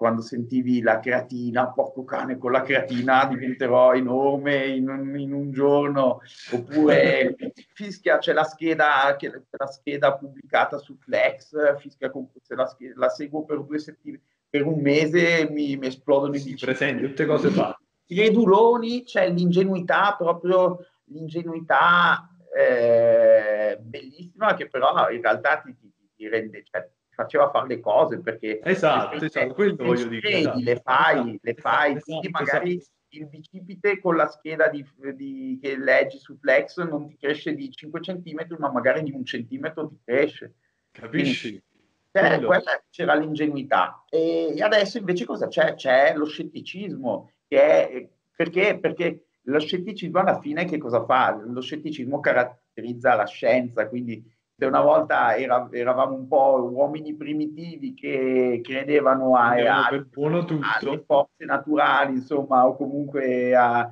Quando sentivi la creatina, porco cane, con la creatina diventerò enorme in un, in un giorno, oppure fischia c'è la scheda, c'è la scheda pubblicata su Flex, fischia con, se la, scheda, la seguo per due settimane, per un mese mi, mi esplodono i presenti, tutte cose fatte. I creduloni, c'è cioè l'ingenuità, proprio l'ingenuità eh, bellissima, che però in realtà ti, ti, ti rende... Cioè, faceva fare le cose perché esatto, le, esatto, quello le voglio dire, esatto, le fai, esatto, le fai, esatto, quindi esatto, magari esatto. Il bicipite con la scheda di, di, che leggi su Flex non ti cresce di cinque centimetri, ma magari di un centimetro ti cresce. Capisci? Quindi, eh, quella, c'era l'ingenuità. E adesso invece cosa c'è? C'è lo scetticismo, che è, perché, perché lo scetticismo alla fine che cosa fa? Lo scetticismo caratterizza la scienza, quindi una volta era, eravamo un po' uomini primitivi che credevano a, a, per buono tutto. Alle forze naturali, insomma, o comunque a,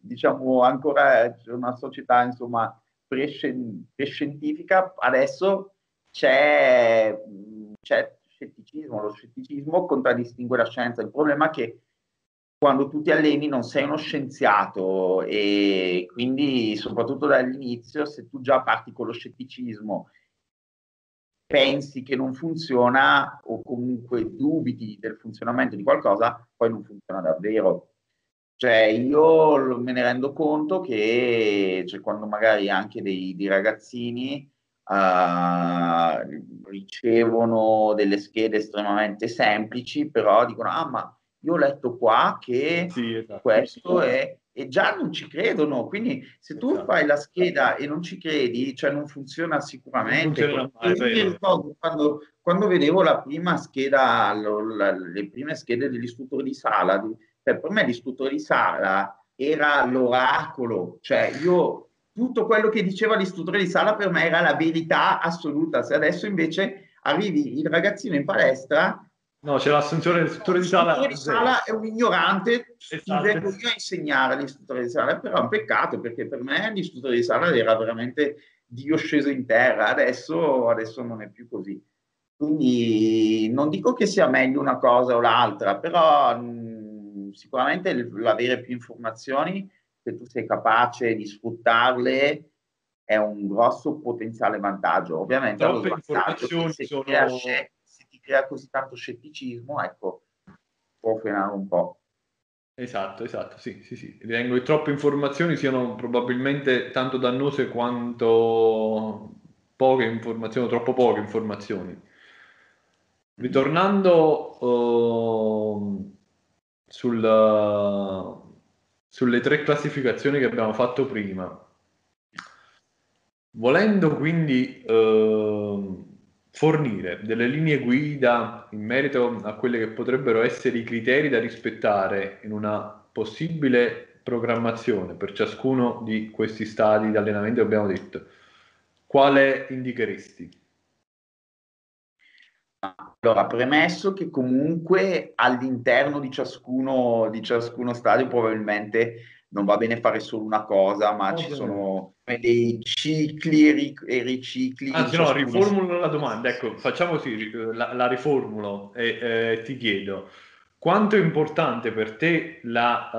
diciamo ancora una società insomma prescientifica, adesso c'è, c'è scetticismo, lo scetticismo contraddistingue la scienza. Il problema è che quando tu ti alleni non sei uno scienziato, e quindi soprattutto dall'inizio, se tu già parti con lo scetticismo, pensi che non funziona o comunque dubiti del funzionamento di qualcosa, poi non funziona davvero. Cioè io me ne rendo conto che cioè, quando magari anche dei, dei ragazzini uh, ricevono delle schede estremamente semplici, però dicono ah ma io ho letto qua che sì, esatto, questo è, e già non ci credono, quindi se tu esatto. fai la scheda e non ci credi, cioè non funziona sicuramente. Non funziona mai, quando, quando vedevo la prima scheda, la, le prime schede dell'istruttore di sala, di, cioè per me l'istruttore di sala era l'oracolo, cioè io tutto quello che diceva l'istruttore di sala per me era la verità assoluta. Se adesso invece arrivi il ragazzino in palestra, no, c'è l'assunzione dell'istruttore di sala. L'istruttore di sala è un ignorante, esatto. Ti vengo io a insegnare l'istruttore di sala, però è un peccato, perché per me l'istruttore di sala era veramente Dio sceso in terra, adesso, adesso non è più così. Quindi non dico che sia meglio una cosa o l'altra, però mh, sicuramente l'avere più informazioni, se tu sei capace di sfruttarle, è un grosso potenziale vantaggio. Ovviamente troppe informazioni sono... crea così tanto scetticismo, ecco, può frenare un po'. Esatto, esatto, sì, sì, sì. Ritengo che troppe informazioni siano probabilmente tanto dannose quanto poche informazioni, troppo poche informazioni. Ritornando uh, sul, uh, sulle tre classificazioni che abbiamo fatto prima, volendo quindi... Uh, fornire delle linee guida in merito a quelle che potrebbero essere i criteri da rispettare in una possibile programmazione per ciascuno di questi stadi di allenamento, abbiamo detto, quale indicheresti? Allora, premesso che comunque all'interno di ciascuno, di ciascuno stadio probabilmente non va bene fare solo una cosa, ma oh, ci bene. sono dei cicli e, ric- e ricicli. Anzi, no, riformulo la domanda, ecco, facciamo così, la, la riformulo e eh, ti chiedo, Quanto è importante per te la,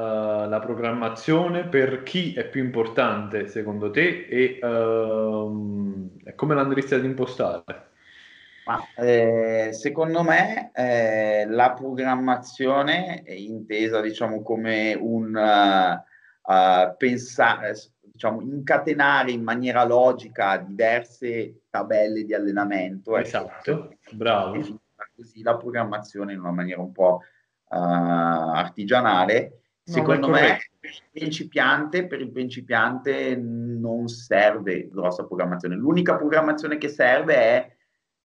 uh, la programmazione? Per chi è più importante secondo te? E uh, come l'andresti ad impostare? Ma, eh, secondo me eh, la programmazione è intesa, diciamo, come un uh, uh, pensare, diciamo, incatenare in maniera logica diverse tabelle di allenamento. Esatto, eh, bravo. Così la programmazione in una maniera un po' uh, artigianale. No, secondo me per il principiante, per il principiante non serve grossa programmazione. L'unica programmazione che serve è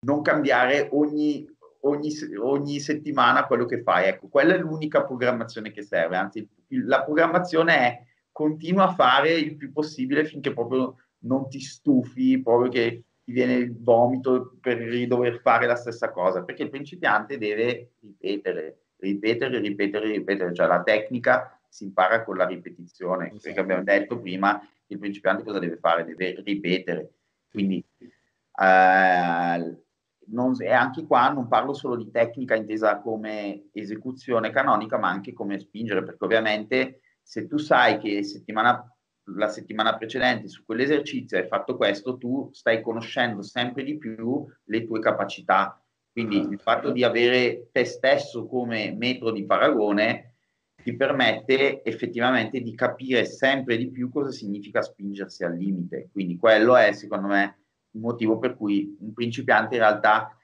non cambiare ogni, ogni, ogni settimana quello che fai, ecco, quella è l'unica programmazione che serve, anzi la programmazione è continua a fare il più possibile finché proprio non ti stufi, proprio che ti viene il vomito per dover fare la stessa cosa, perché il principiante deve ripetere, ripetere, ripetere, ripetere, cioè la tecnica si impara con la ripetizione, esatto. Perché abbiamo detto prima, il principiante cosa deve fare? Deve ripetere, quindi eh, non, e anche qua non parlo solo di tecnica intesa come esecuzione canonica, ma anche come spingere, perché ovviamente se tu sai che settimana, la settimana precedente su quell'esercizio hai fatto questo, tu stai conoscendo sempre di più le tue capacità, quindi il fatto di avere te stesso come metro di paragone ti permette effettivamente di capire sempre di più cosa significa spingersi al limite, quindi quello è secondo me il motivo per cui un principiante in realtà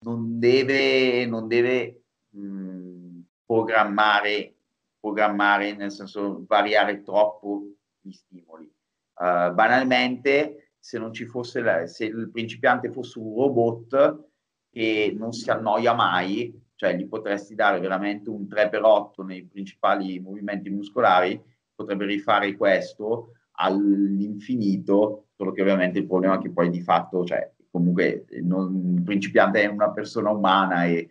non deve, non deve mh, programmare, programmare, nel senso variare troppo gli stimoli. Uh, banalmente, se non ci fosse la, se il principiante fosse un robot che non si annoia mai, cioè gli potresti dare veramente un tre per otto nei principali movimenti muscolari, potrebbe rifare questo all'infinito, solo che ovviamente il problema è che poi di fatto, cioè, comunque non, il principiante è una persona umana e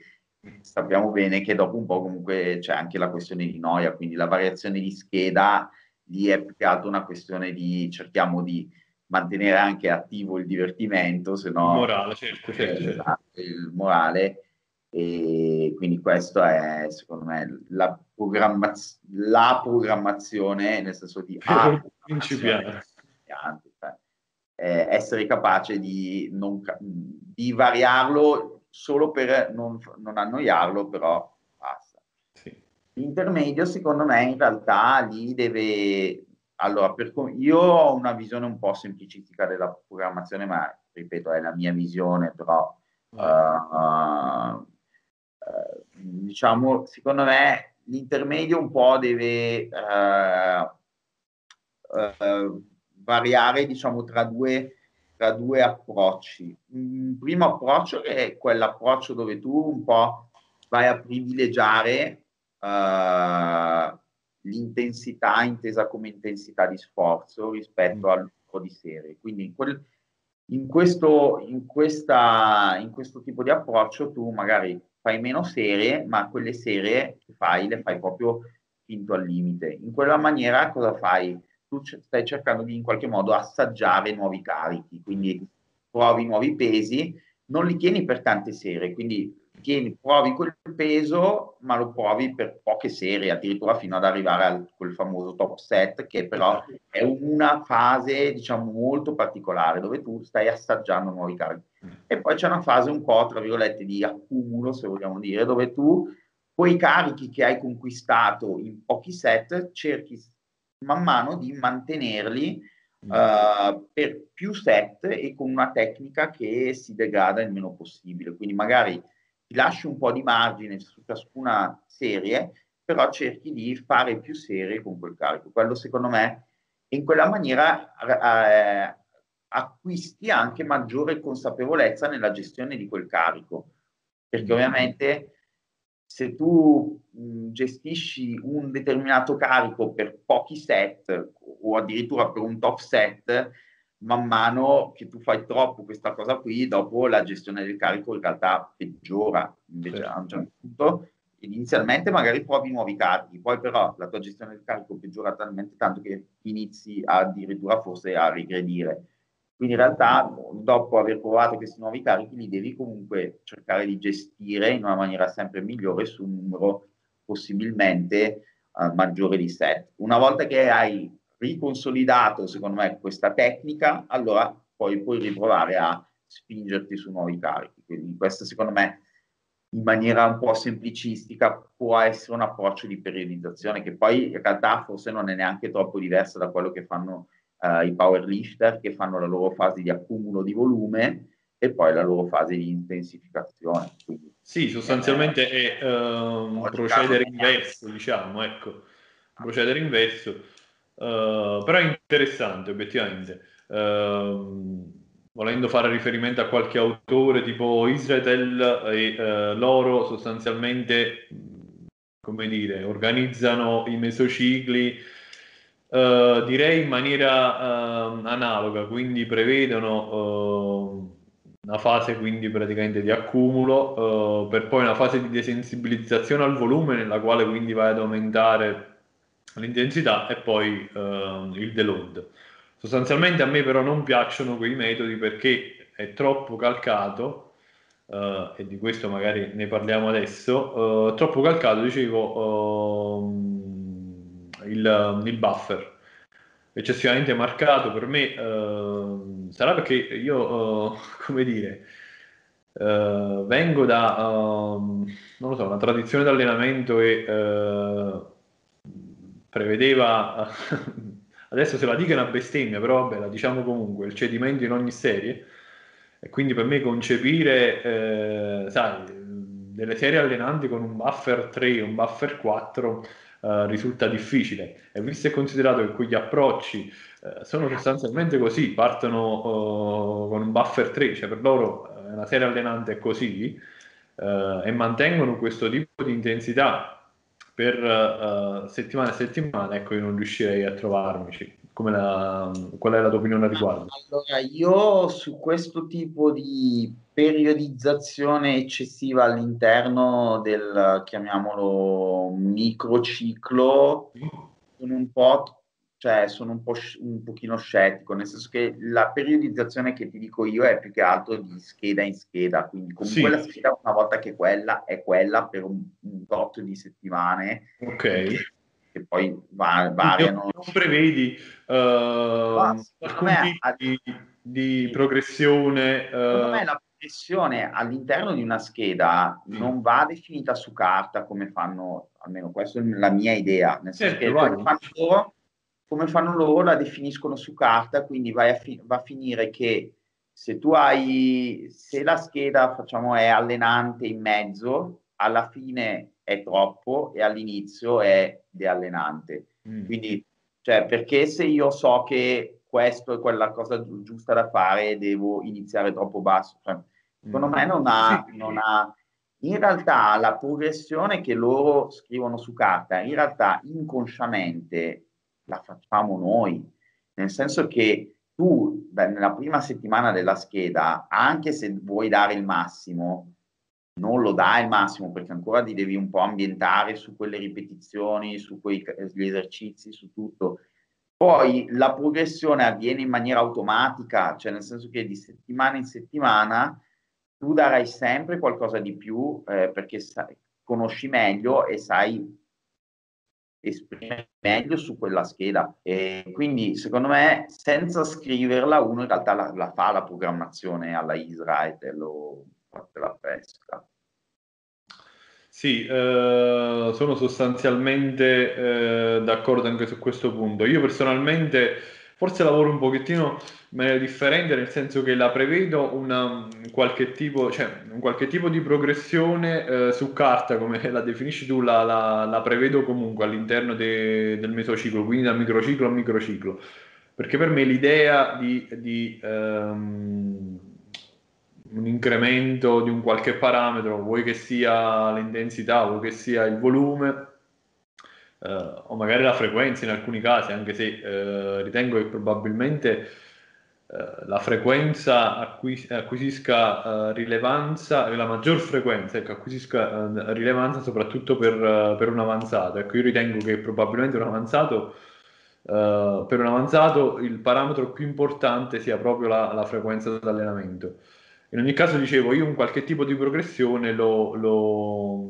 sappiamo bene che dopo un po' comunque c'è anche la questione di noia, quindi la variazione di scheda lì è più che altro una questione di cerchiamo di mantenere anche attivo il divertimento, se no il morale, certo, certo, certo. Il morale, e quindi questo è secondo me la, programmaz- la programmazione, nel senso di ah, principiante, eh, essere capace di, non, di variarlo solo per non, non annoiarlo, però basta. Sì. L'intermedio secondo me in realtà lì deve, allora per, io ho una visione un po' semplicistica della programmazione, ma ripeto è la mia visione, però ah. uh, uh, uh, diciamo secondo me l'intermedio un po' deve uh, uh, variare, diciamo, tra due, tra due approcci. Un primo approccio è quell'approccio dove tu un po' vai a privilegiare uh, l'intensità intesa come intensità di sforzo rispetto al numero di serie. Quindi in, quel, in, questo, in, questa, in questo tipo di approccio tu magari fai meno serie, ma quelle serie che fai le fai proprio finto al limite. In quella maniera cosa fai? Tu stai cercando di in qualche modo assaggiare nuovi carichi, quindi provi nuovi pesi, non li tieni per tante serie, quindi tieni, provi quel peso ma lo provi per poche serie, addirittura fino ad arrivare a quel famoso top set, che però è una fase, diciamo, molto particolare dove tu stai assaggiando nuovi carichi. E poi c'è una fase un po' tra virgolette di accumulo, se vogliamo dire, dove tu quei carichi che hai conquistato in pochi set cerchi man mano di mantenerli uh, per più set e con una tecnica che si degrada il meno possibile, quindi magari ti lasci un po' di margine su ciascuna serie, però cerchi di fare più serie con quel carico. Quello secondo me, in quella maniera eh, acquisti anche maggiore consapevolezza nella gestione di quel carico, perché ovviamente se tu mh, gestisci un determinato carico per pochi set o addirittura per un top set, man mano che tu fai troppo questa cosa qui, dopo la gestione del carico in realtà peggiora. Invece certo. A un certo punto inizialmente magari provi nuovi carichi, poi però la tua gestione del carico peggiora talmente tanto che inizi addirittura forse a regredire. Quindi in realtà dopo aver provato questi nuovi carichi li devi comunque cercare di gestire in una maniera sempre migliore su un numero possibilmente uh, maggiore di set. Una volta che hai riconsolidato, secondo me, questa tecnica, allora poi puoi riprovare a spingerti su nuovi carichi. Quindi questo, secondo me, in maniera un po' semplicistica, può essere un approccio di periodizzazione, che poi in realtà forse non è neanche troppo diverso da quello che fanno uh, i powerlifter, che fanno la loro fase di accumulo di volume e poi la loro fase di intensificazione. Quindi, sì, sostanzialmente è, è uh, un procedere inverso, diciamo, ecco, un procedere inverso, uh, però è interessante obiettivamente. Uh, volendo fare riferimento a qualche autore tipo Israel e eh, loro sostanzialmente, come dire, organizzano i mesocicli eh, direi in maniera eh, analoga, quindi prevedono eh, una fase quindi praticamente di accumulo eh, per poi una fase di desensibilizzazione al volume, nella quale quindi vai ad aumentare l'intensità, e poi eh, il deload. Sostanzialmente a me però non piacciono quei metodi perché è troppo calcato, eh, e di questo magari ne parliamo adesso, eh, troppo calcato, dicevo, eh, il, il buffer, eccessivamente marcato per me, eh, sarà perché io, eh, come dire, eh, vengo da, eh, non lo so, una tradizione di allenamento che eh, prevedeva... Adesso se la dico è una bestemmia, però vabbè, la diciamo comunque, il cedimento in ogni serie, e quindi per me concepire, eh, sai, delle serie allenanti con un buffer tre, un buffer quattro, eh, risulta difficile. E visto e considerato che quegli approcci eh, sono sostanzialmente così, partono eh, con un buffer tre, cioè per loro una serie allenante è così, eh, e mantengono questo tipo di intensità per uh, settimane e settimane, ecco, io non riuscirei a trovarmici. Come la, qual è la tua opinione al riguardo? Allora, io su questo tipo di periodizzazione eccessiva all'interno del, chiamiamolo, microciclo, sono un po', cioè, sono un po' un pochino scettico, nel senso che la periodizzazione che ti dico io è più che altro di scheda in scheda, quindi comunque la scheda, una volta che quella è quella per un, un tot di settimane, ok, che poi var- variano. Non, non prevedi uh, ah, alcun tipo di, di progressione? Secondo uh... me la progressione all'interno di una scheda mm. non va definita su carta come fanno, almeno questa è la mia idea, nel senso certo, che fanno come fanno loro, la definiscono su carta, quindi vai a fi- va a finire che se tu hai, se la scheda, facciamo, è allenante in mezzo, alla fine è troppo e all'inizio è deallenante. Mm. Quindi, cioè, perché se io so che questo è quella cosa gi- giusta da fare, devo iniziare troppo basso. Cioè, secondo mm. me non ha, sì. non ha... In realtà la progressione che loro scrivono su carta, in realtà inconsciamente la facciamo noi, nel senso che tu beh, nella prima settimana della scheda, anche se vuoi dare il massimo, non lo dai il massimo, perché ancora ti devi un po' ambientare su quelle ripetizioni, su quegli esercizi, su tutto. Poi la progressione avviene in maniera automatica, cioè nel senso che di settimana in settimana tu darai sempre qualcosa di più, eh, perché sai, conosci meglio e sai esprimere meglio su quella scheda, e quindi secondo me senza scriverla uno in realtà la, la fa la programmazione alla Israel o alla pesca. Sì, eh, sono sostanzialmente eh, d'accordo anche su questo punto. Io personalmente forse lavoro un pochettino in maniera differente, nel senso che la prevedo una qualche tipo, cioè, un qualche tipo di progressione eh, su carta, come la definisci tu, la, la, la prevedo comunque all'interno de, del mesociclo, quindi dal microciclo al microciclo, perché per me l'idea di, di um, un incremento di un qualche parametro, vuoi che sia l'intensità, vuoi che sia il volume, Uh, o magari la frequenza in alcuni casi, anche se uh, ritengo che probabilmente uh, la frequenza acquis- acquisisca uh, rilevanza, e la maggior frequenza ecco, acquisisca uh, rilevanza soprattutto per, uh, per un avanzato. Ecco, io ritengo che probabilmente un avanzato, uh, per un avanzato il parametro più importante sia proprio la, la frequenza d'allenamento. In ogni caso, dicevo, io un qualche tipo di progressione lo... lo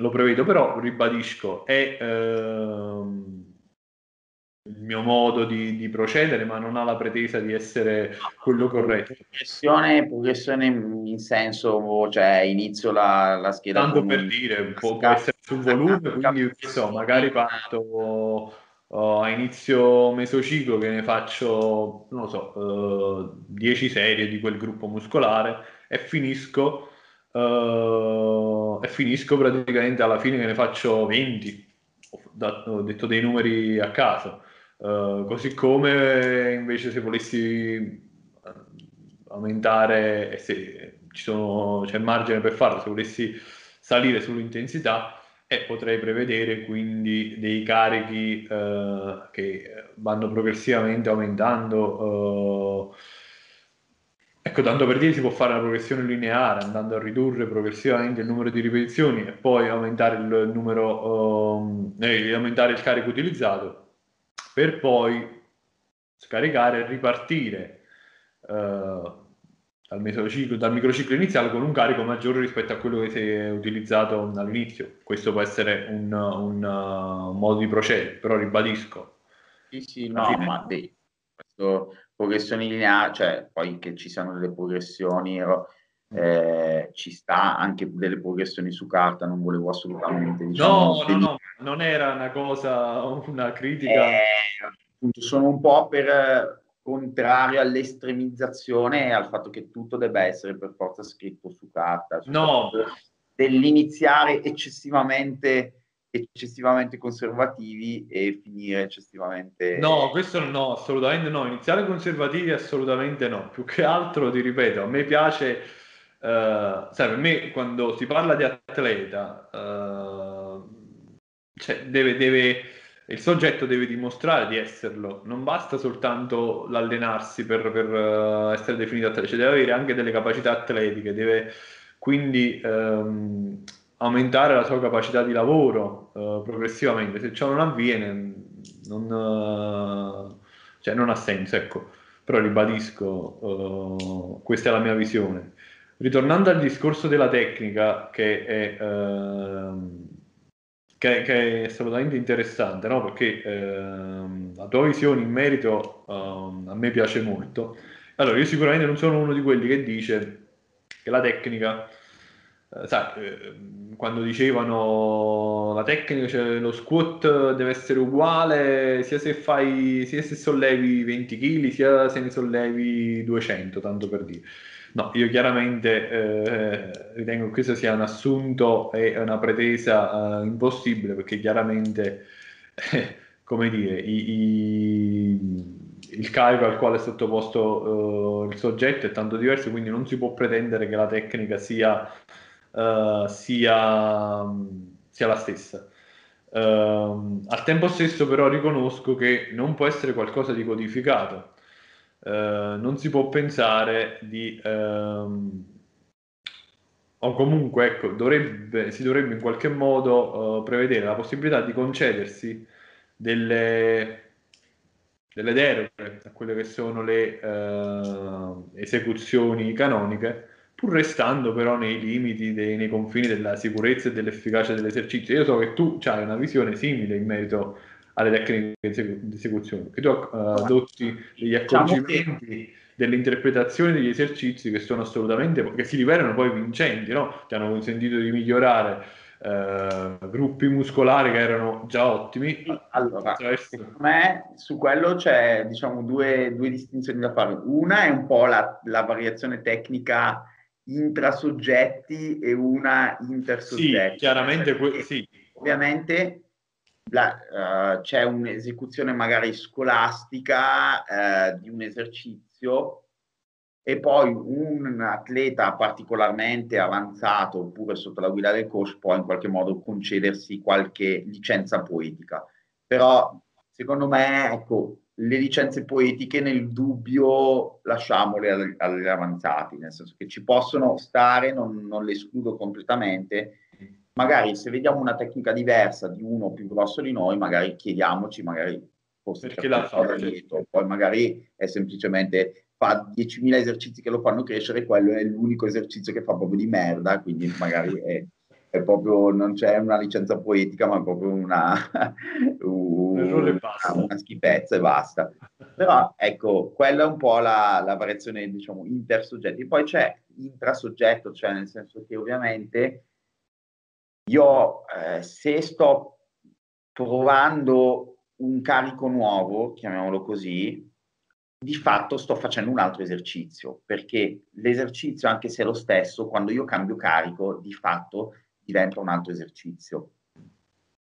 lo prevedo, però ribadisco, è ehm, il mio modo di, di procedere, ma non ha la pretesa di essere quello corretto. Progressione, progressione in senso, cioè inizio la, la scheda. Tanto con... per dire, può, può essere sul volume, quindi so, magari parto oh, a inizio mesociclo che ne faccio, non lo so, eh, dieci serie di quel gruppo muscolare e finisco, eh, e finisco praticamente alla fine che ne faccio venti, da, ho detto dei numeri a caso. Uh, così come invece se volessi aumentare, e se ci sono, c'è margine per farlo, se volessi salire sull'intensità, eh, potrei prevedere quindi dei carichi uh, che vanno progressivamente aumentando. Uh, ecco, tanto per dire, si può fare una progressione lineare andando a ridurre progressivamente il numero di ripetizioni e poi aumentare il numero, um, eh, aumentare il carico utilizzato, per poi scaricare e ripartire eh, dal mesociclo, dal microciclo iniziale con un carico maggiore rispetto a quello che si è utilizzato all'inizio. Questo può essere un, un uh, modo di procedere, però ribadisco. Sì, sì, no, fine... ma dei, questo, progressioni lineari, cioè poi che ci siano delle progressioni, eh, ci sta anche delle progressioni su carta, non volevo assolutamente... Diciamo, no, no, no. Non era una cosa, una critica. Eh, sono un po' per contrario all'estremizzazione e al fatto che tutto debba essere per forza scritto su carta. Cioè no. Dell'iniziare eccessivamente, eccessivamente conservativi e finire eccessivamente... No, questo no, assolutamente no. Iniziare conservativi assolutamente no. Più che altro, ti ripeto, a me piace... Uh, sai, per me quando si parla di atleta... Uh, Cioè, deve, deve, il soggetto deve dimostrare di esserlo, non basta soltanto l'allenarsi per, per uh, essere definito atleta, cioè deve avere anche delle capacità atletiche, deve quindi um, aumentare la sua capacità di lavoro uh, progressivamente. Se ciò non avviene non, uh, cioè non ha senso, ecco. Però ribadisco, uh, questa è la mia visione. Ritornando al discorso della tecnica, che è uh, Che, che è assolutamente interessante, no? Perché ehm, la tua visione in merito ehm, a me piace molto. Allora, io sicuramente non sono uno di quelli che dice che la tecnica, eh, sai, eh, quando dicevano la tecnica, cioè lo squat deve essere uguale sia se fai, sia se sollevi venti chili, sia se ne sollevi duecento, tanto per dire. No, io chiaramente eh, ritengo che questo sia un assunto e una pretesa eh, impossibile, perché chiaramente, eh, come dire, i, i, il carico al quale è sottoposto eh, il soggetto è tanto diverso, quindi non si può pretendere che la tecnica sia, eh, sia, sia la stessa. Eh, al tempo stesso però riconosco che non può essere qualcosa di codificato. Uh, non si può pensare di um, o comunque ecco dovrebbe, si dovrebbe in qualche modo uh, prevedere la possibilità di concedersi delle, delle deroghe a quelle che sono le uh, esecuzioni canoniche, pur restando però nei limiti, dei, nei confini della sicurezza e dell'efficacia dell'esercizio. Io so che tu hai una visione simile in merito alle tecniche di esecuzione, che tu adotti degli accorgimenti, delle interpretazioni degli esercizi che sono assolutamente, che si rivelano poi vincenti, no? Ti hanno consentito di migliorare eh, gruppi muscolari che erano già ottimi. Allora, attraverso... secondo me su quello c'è, diciamo, due, due distinzioni da fare. Una è un po' la, la variazione tecnica intrasoggetti e una intersoggetti. Sì, chiaramente, que- sì. Ovviamente... La, uh, c'è un'esecuzione magari scolastica uh, di un esercizio e poi un atleta particolarmente avanzato oppure sotto la guida del coach può in qualche modo concedersi qualche licenza poetica, però secondo me, ecco, le licenze poetiche nel dubbio lasciamole agli avanzati, nel senso che ci possono stare, non, non le escludo completamente. Magari se vediamo una tecnica diversa di uno più grosso di noi, magari chiediamoci, magari forse perché la fa dietro, poi magari è semplicemente fa diecimila esercizi che lo fanno crescere, quello è l'unico esercizio che fa proprio di merda, quindi magari è, è proprio, non c'è una licenza poetica, ma è proprio una, un, una schifezza e basta. Però ecco, quella è un po' la, la variazione, diciamo, intersoggetti. Poi c'è intrasoggetto, cioè nel senso che ovviamente io eh, se sto provando un carico nuovo, chiamiamolo così, di fatto sto facendo un altro esercizio, perché l'esercizio, anche se è lo stesso, quando io cambio carico, di fatto diventa un altro esercizio.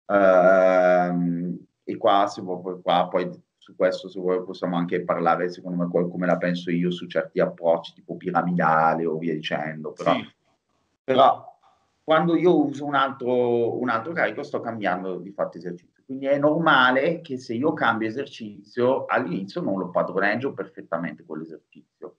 Uh, e qua, se vuoi, qua poi su questo, se vuoi, possiamo anche parlare, secondo me, qual- come la penso io su certi approcci tipo piramidale o via dicendo, però, sì. Però quando io uso un altro, un altro carico, sto cambiando di fatto esercizio. Quindi è normale che se io cambio esercizio, all'inizio non lo padroneggio perfettamente quell'esercizio.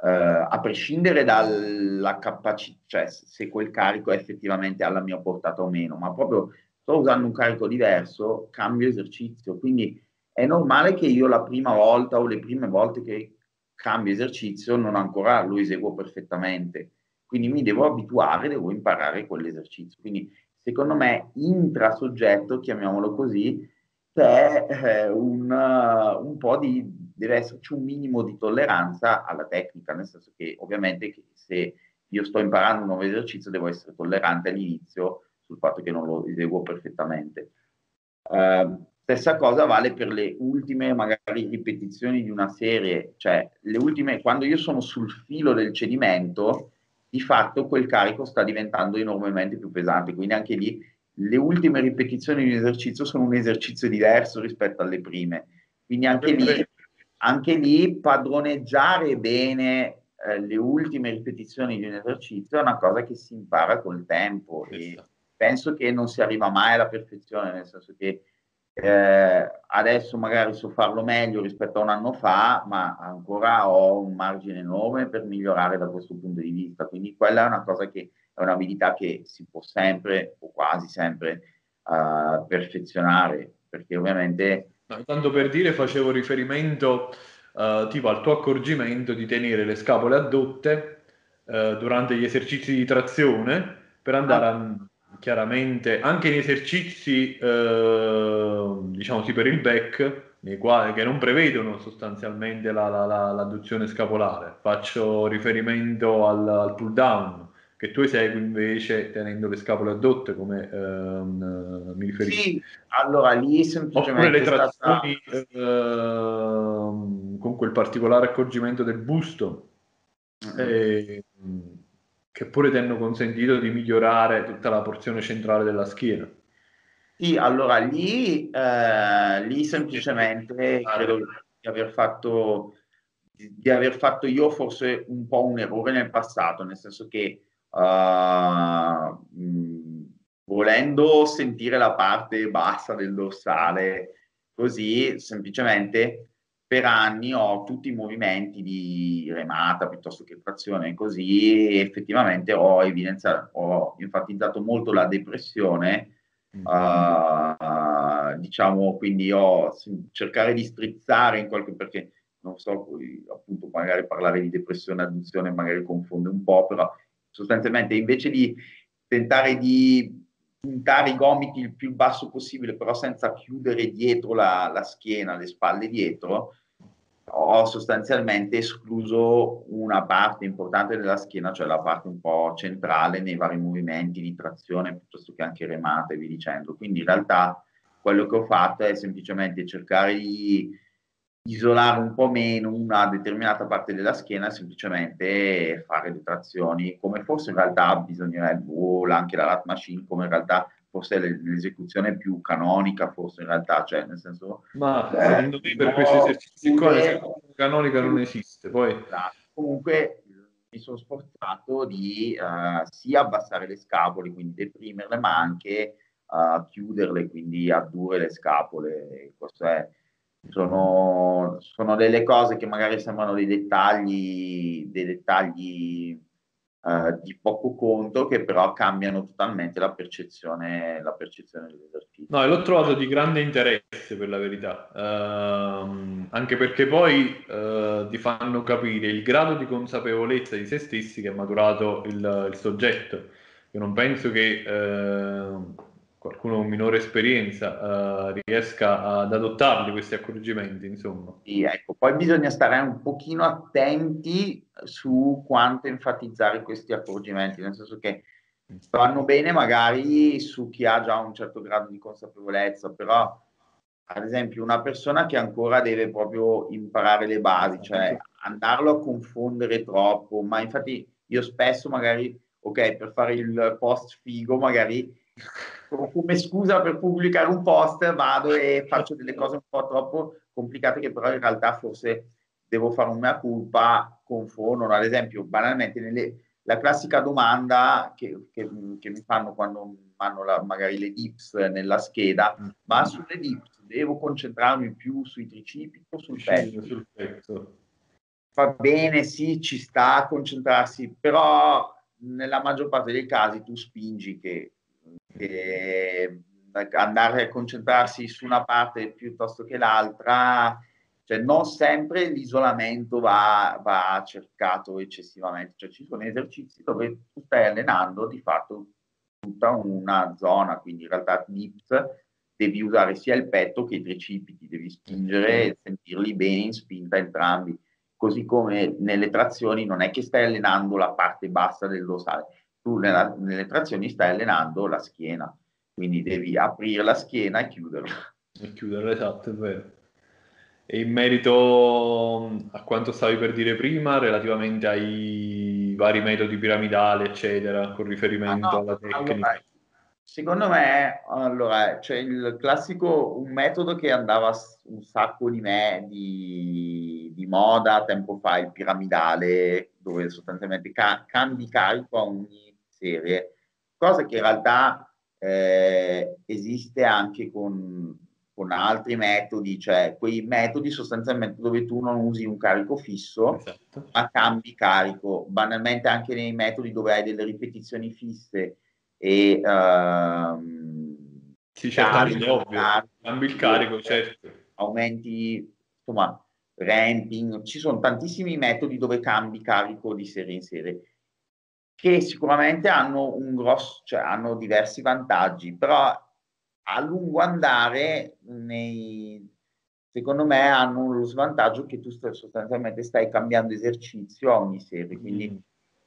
Eh, a prescindere dalla capacità, cioè se quel carico è effettivamente alla mia portata o meno, ma proprio sto usando un carico diverso, cambio esercizio. Quindi è normale che io la prima volta o le prime volte che cambio esercizio non ancora lo eseguo perfettamente. Quindi mi devo abituare, devo imparare quell'esercizio. Quindi secondo me intrasoggetto, chiamiamolo così, è eh, un, uh, un po' di, deve esserci un minimo di tolleranza alla tecnica, nel senso che ovviamente che se io sto imparando un nuovo esercizio devo essere tollerante all'inizio sul fatto che non lo eseguo perfettamente. Uh, stessa cosa vale per le ultime magari ripetizioni di una serie, cioè le ultime, quando io sono sul filo del cedimento, di fatto quel carico sta diventando enormemente più pesante, quindi anche lì le ultime ripetizioni di un esercizio sono un esercizio diverso rispetto alle prime, quindi anche lì, anche lì padroneggiare bene eh, le ultime ripetizioni di un esercizio è una cosa che si impara col tempo e penso che non si arriva mai alla perfezione, nel senso che eh, adesso magari so farlo meglio rispetto a un anno fa, ma ancora ho un margine enorme per migliorare da questo punto di vista, quindi quella è una cosa che è un'abilità che si può sempre o quasi sempre uh, perfezionare, perché ovviamente no, tanto per dire facevo riferimento uh, tipo al tuo accorgimento di tenere le scapole addotte uh, durante gli esercizi di trazione per andare ah. a chiaramente anche in esercizi eh, diciamo sì per il back, nei quali che non prevedono sostanzialmente la, la, la, l'adduzione scapolare, faccio riferimento al, al pull down che tu esegui invece tenendo le scapole addotte, come ehm, mi riferisco. Sì, allora lì semplicemente oppure le trazioni stata... ehm, con quel particolare accorgimento del busto mm-hmm. e, che pure ti hanno consentito di migliorare tutta la porzione centrale della schiena. Sì, allora lì, eh, lì semplicemente credo di aver fatto di aver fatto io forse un po' un errore nel passato, nel senso che uh, volendo sentire la parte bassa del dorsale, così semplicemente per anni ho tutti i movimenti di remata piuttosto che trazione, così effettivamente ho evidenziato, ho enfatizzato molto la depressione, mm-hmm. uh, diciamo, quindi ho cercare di strizzare in qualche, perché non so, appunto magari parlare di depressione, adduzione magari confonde un po', però sostanzialmente invece di tentare di puntare i gomiti il più basso possibile, però senza chiudere dietro la, la schiena, le spalle dietro, ho sostanzialmente escluso una parte importante della schiena, cioè la parte un po' centrale nei vari movimenti di trazione, piuttosto che anche remata e via dicendo. Quindi in realtà quello che ho fatto è semplicemente cercare di isolare un po' meno una determinata parte della schiena, semplicemente fare le trazioni, come forse in realtà bisognerebbe, o anche la lat machine, come in realtà forse è l'esecuzione più canonica, forse in realtà, cioè nel senso... Ma eh, secondo me per questi esercizi qua l'esecuzione canonica non esiste, poi... Esatto. Comunque mi sono sforzato di eh, sia abbassare le scapole, quindi deprimerle, ma anche eh, chiuderle, quindi addurre le scapole, questo è... Sono, sono delle cose che magari sembrano dei dettagli, dei dettagli uh, di poco conto, che però cambiano totalmente la percezione, la percezione dell'esercizio. No, e l'ho trovato di grande interesse per la verità, uh, anche perché poi uh, ti fanno capire il grado di consapevolezza di se stessi che ha maturato il, il soggetto. Io non penso che eh, qualcuno con minore esperienza eh, riesca ad adottarli questi accorgimenti, insomma. Sì, ecco, poi bisogna stare un pochino attenti su quanto enfatizzare questi accorgimenti, nel senso che vanno bene magari su chi ha già un certo grado di consapevolezza, però ad esempio una persona che ancora deve proprio imparare le basi, cioè andarlo a confondere troppo, ma infatti io spesso magari, ok, per fare il post figo, magari come scusa per pubblicare un post vado e faccio delle cose un po' troppo complicate che però in realtà forse devo fare un mea culpa, confondono, ad esempio banalmente nelle, la classica domanda che, che, che mi fanno quando hanno la, magari le dips nella scheda, mm. ma sulle dips devo concentrarmi più sui tricipiti o sul petto? Sul petto. Va bene, sì, ci sta a concentrarsi, però nella maggior parte dei casi tu spingi che, che andare a concentrarsi su una parte piuttosto che l'altra, cioè non sempre l'isolamento va, va cercato eccessivamente, cioè ci sono esercizi dove tu stai allenando di fatto tutta una zona, quindi in realtà dips devi usare sia il petto che i tricipiti, devi spingere e sentirli bene in spinta entrambi. Così come nelle trazioni non è che stai allenando la parte bassa del dorsale, tu nella, nelle trazioni stai allenando la schiena, quindi devi aprire la schiena e chiuderla. E chiuderla, esatto, è vero. E in merito a quanto stavi per dire prima, relativamente ai vari metodi piramidali, eccetera, con riferimento ah no, alla tecnica? Allora, secondo me, allora, c'è il classico, un metodo che andava un sacco di me, di... di moda tempo fa, il piramidale, dove sostanzialmente ca- cambi carico a ogni serie, cosa che in realtà eh, esiste anche con, con altri metodi, cioè quei metodi sostanzialmente dove tu non usi un carico fisso, esatto, ma cambi carico, banalmente anche nei metodi dove hai delle ripetizioni fisse e ehm, sì, certamente è ovvio, cambi il carico, certo, aumenti, insomma, ramping, ci sono tantissimi metodi dove cambi carico di serie in serie che sicuramente hanno un grosso, cioè hanno diversi vantaggi, però a lungo andare nei, secondo me hanno lo svantaggio che tu st- sostanzialmente stai cambiando esercizio a ogni serie, quindi mm.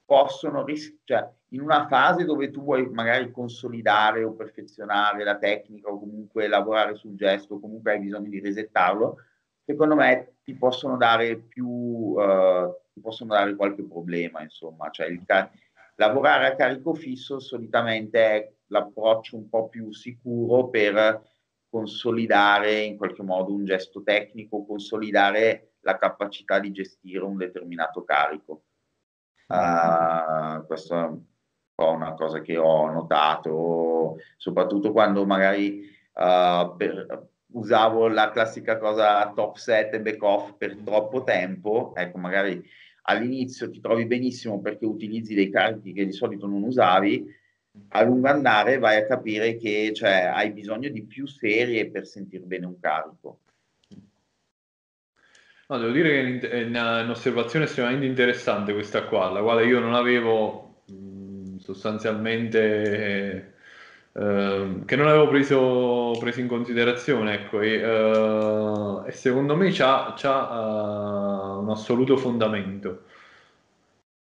possono ris- cioè, in una fase dove tu vuoi magari consolidare o perfezionare la tecnica o comunque lavorare sul gesto, comunque hai bisogno di resettarlo, secondo me ti possono dare più, uh, ti possono dare qualche problema, insomma, cioè il car- lavorare a carico fisso solitamente è l'approccio un po' più sicuro per consolidare in qualche modo un gesto tecnico, consolidare la capacità di gestire un determinato carico. Uh, questa è un po' una cosa che ho notato, soprattutto quando magari uh, per usavo la classica cosa top set e back off per troppo tempo, ecco, magari all'inizio ti trovi benissimo perché utilizzi dei carichi che di solito non usavi, a lungo andare vai a capire che, cioè, hai bisogno di più serie per sentire bene un carico. No, devo dire che è un'osservazione estremamente interessante questa qua, la quale io non avevo mh, sostanzialmente... Uh, che non avevo preso, preso in considerazione, ecco, e, uh, e secondo me c'ha, c'ha uh, un assoluto fondamento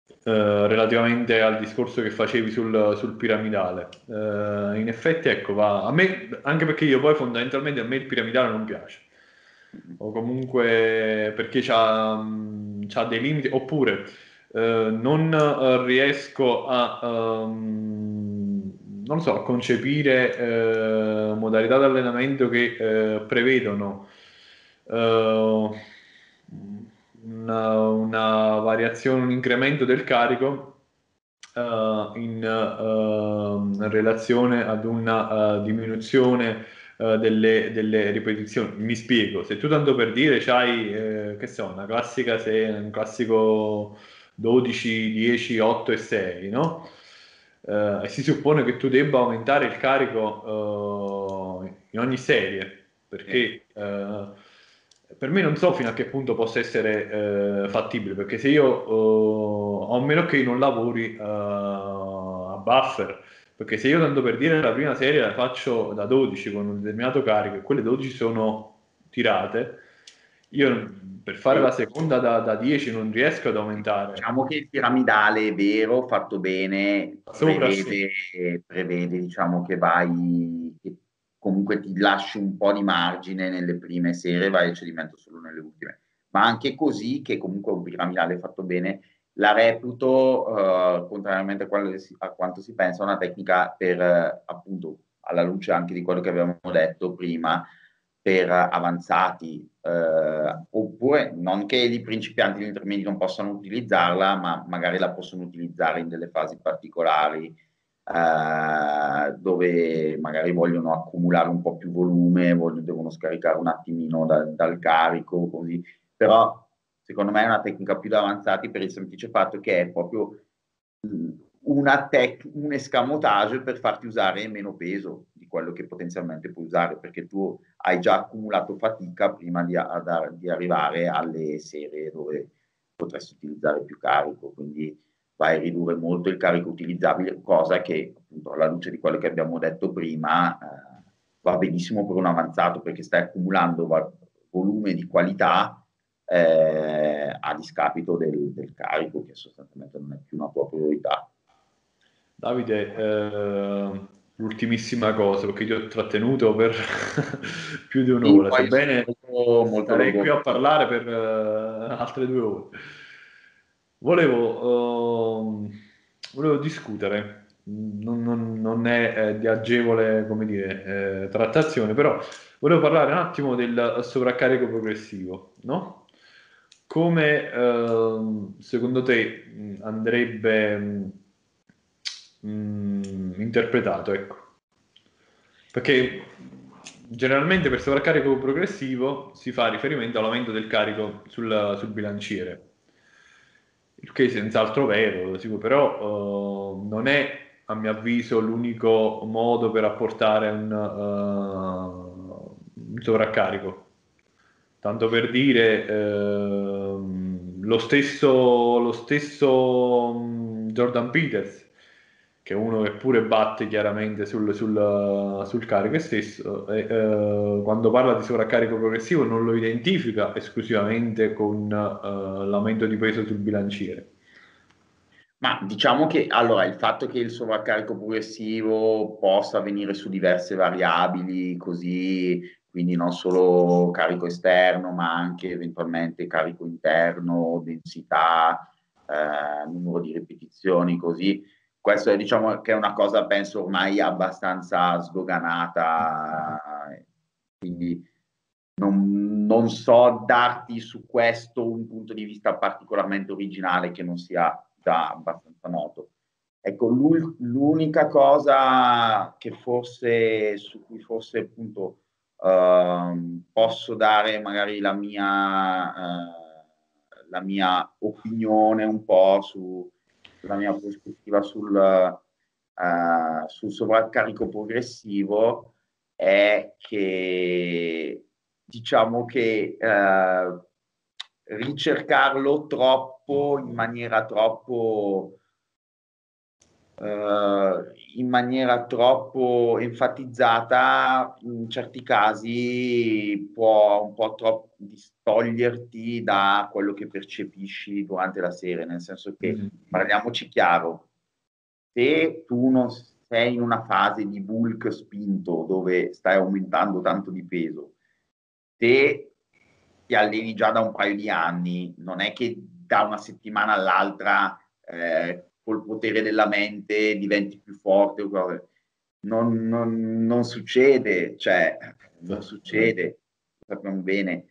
uh, relativamente al discorso che facevi sul, sul piramidale. Uh, in effetti, ecco, va a me, anche perché io poi fondamentalmente a me il piramidale non piace, o comunque perché c'ha, um, c'ha dei limiti, oppure uh, non uh, riesco a um, non so, a concepire eh, modalità di allenamento che eh, prevedono eh, una, una variazione, un incremento del carico eh, in, eh, in relazione ad una uh, diminuzione eh, delle, delle ripetizioni. Mi spiego, se tu tanto per dire c'hai, eh, che so, una classica, se, un classico dodici, dieci, otto e sei, no? Uh, e si suppone che tu debba aumentare il carico uh, in ogni serie, perché uh, per me non so fino a che punto possa essere uh, fattibile, perché se io uh, a meno che non lavori uh, a buffer, perché se io tanto per dire la prima serie la faccio da dodici con un determinato carico e quelle dodici sono tirate, io per fare la seconda da, da dieci non riesco ad aumentare. Diciamo che il piramidale è vero, fatto bene, sopra, prevede, sì. prevede diciamo che vai, che comunque ti lasci un po' di margine nelle prime serie, vai a cedimento solo nelle ultime, ma anche così, che comunque un piramidale fatto bene, la reputo, eh, contrariamente a, quello si, a quanto si pensa, una tecnica per, eh, appunto, alla luce anche di quello che avevamo detto prima, per avanzati, eh, oppure non che i principianti e gli intermedi non possano utilizzarla, ma magari la possono utilizzare in delle fasi particolari, eh, dove magari vogliono accumulare un po' più volume, vogliono, devono scaricare un attimino da, dal carico, così. Però secondo me è una tecnica più da avanzati per il semplice fatto che è proprio una tec- un escamotage per farti usare meno peso di quello che potenzialmente puoi usare, perché tu hai già accumulato fatica prima di, a- di arrivare alle serie dove potresti utilizzare più carico, quindi vai a ridurre molto il carico utilizzabile, cosa che appunto alla luce di quello che abbiamo detto prima, eh, va benissimo per un avanzato, perché stai accumulando va- volume di qualità, Eh, a discapito del, del carico, che sostanzialmente non è più una tua priorità. Davide, eh, l'ultimissima cosa, perché ti ho trattenuto per più di un'ora, sì, sebbene sarei qui a parlare per uh, altre due ore. Volevo, uh, volevo discutere, non, non, non è eh, di agevole, come dire, eh, trattazione, però volevo parlare un attimo del sovraccarico progressivo, no? Come ehm, secondo te andrebbe mh, interpretato, ecco? Perché generalmente per sovraccarico progressivo si fa riferimento all'aumento del carico sul, sul bilanciere, il che è senz'altro vero, però eh, non è, a mio avviso, l'unico modo per apportare un, uh, un sovraccarico. Tanto per dire, ehm, lo stesso, lo stesso Jordan Peters, che è uno che pure batte chiaramente sul, sul, sul carico stesso, e, eh, quando parla di sovraccarico progressivo non lo identifica esclusivamente con eh, l'aumento di peso sul bilanciere. Ma diciamo che allora il fatto che il sovraccarico progressivo possa avvenire su diverse variabili, così... quindi non solo carico esterno, ma anche eventualmente carico interno, densità, eh, numero di ripetizioni, così. Questo è, diciamo, che è una cosa, penso, ormai abbastanza sdoganata, quindi non, non so darti su questo un punto di vista particolarmente originale che non sia già abbastanza noto. Ecco, l'unica cosa che forse, su cui forse appunto... Uh, posso dare magari la mia, uh, la mia opinione un po' su, la mia prospettiva sul, uh, sul sovraccarico progressivo, è che diciamo che uh, ricercarlo troppo in maniera troppo Uh, in maniera troppo enfatizzata in certi casi può un po' troppo distoglierti da quello che percepisci durante la serie, nel senso che, mm-hmm. parliamoci chiaro, se tu non sei in una fase di bulk spinto dove stai aumentando tanto di peso, se ti alleni già da un paio di anni, non è che da una settimana all'altra eh, col potere della mente diventi più forte, non, non, non succede, cioè non succede, lo sappiamo bene.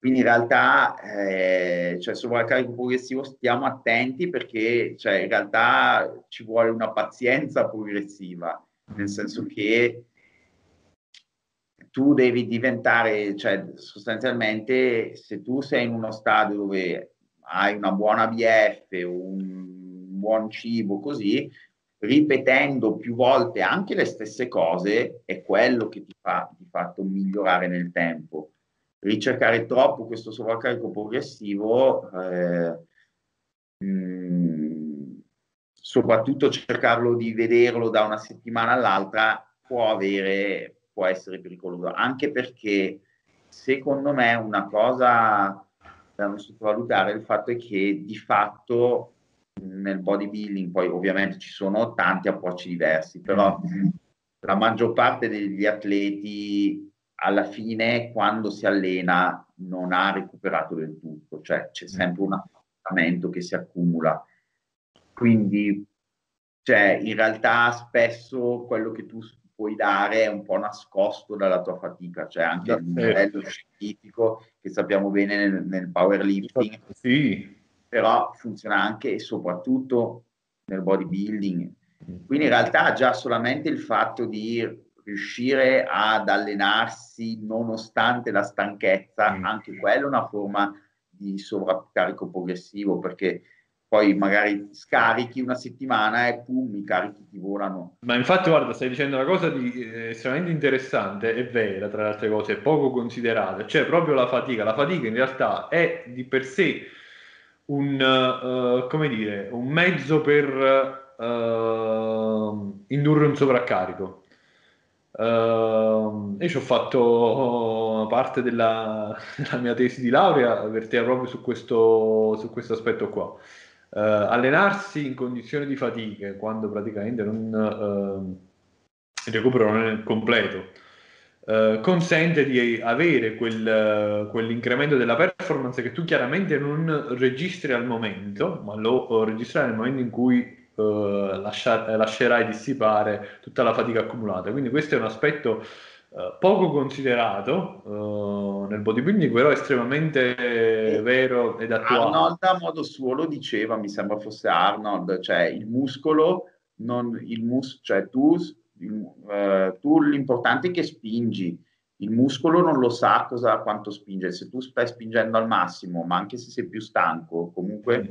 Quindi in realtà, eh, cioè, sovraccarico progressivo stiamo attenti, perché cioè, in realtà ci vuole una pazienza progressiva, nel senso che tu devi diventare, cioè sostanzialmente se tu sei in uno stadio dove hai una buona B F, un buon cibo, così, ripetendo più volte anche le stesse cose è quello che ti fa di fatto migliorare nel tempo. Ricercare troppo questo sovraccarico progressivo eh, mh, soprattutto cercarlo di vederlo da una settimana all'altra può avere, può essere pericoloso, anche perché secondo me una cosa da non sottovalutare è il fatto è che di fatto nel bodybuilding, poi ovviamente ci sono tanti approcci diversi, però la maggior parte degli atleti alla fine quando si allena non ha recuperato del tutto, cioè c'è sempre un affaticamento che si accumula, quindi cioè, in realtà spesso quello che tu puoi dare è un po' nascosto dalla tua fatica, cioè anche il modello scientifico che sappiamo bene nel, nel powerlifting, sì. Però funziona anche e soprattutto nel bodybuilding, quindi in realtà già solamente il fatto di riuscire ad allenarsi nonostante la stanchezza, mm. anche quella è una forma di sovraccarico progressivo, perché poi magari scarichi una settimana e pum, i carichi ti volano. Ma infatti guarda, stai dicendo una cosa di, eh, estremamente interessante e vera, tra le altre cose, poco considerata, cioè proprio la fatica. La fatica in realtà è di per sé un, uh, come dire, un mezzo per uh, indurre un sovraccarico. Uh, io ci ho fatto parte della, della mia tesi di laurea, verteva proprio su questo, su questo aspetto qua. Uh, allenarsi in condizioni di fatica quando praticamente non, uh, il recupero non è completo, uh, consente di avere quel, uh, quell'incremento della performance che tu chiaramente non registri al momento, ma lo registrerai nel momento in cui Uh, lasciar, lascerai dissipare tutta la fatica accumulata. Quindi questo è un aspetto uh, poco considerato uh, nel bodybuilding, però estremamente e vero ed attuale. Arnold a modo suo lo diceva, mi sembra fosse Arnold, cioè il muscolo non, il mus- cioè tu, il, uh, tu l'importante è che spingi, il muscolo non lo sa cosa, quanto spinge, se tu stai spingendo al massimo ma anche se sei più stanco comunque mm.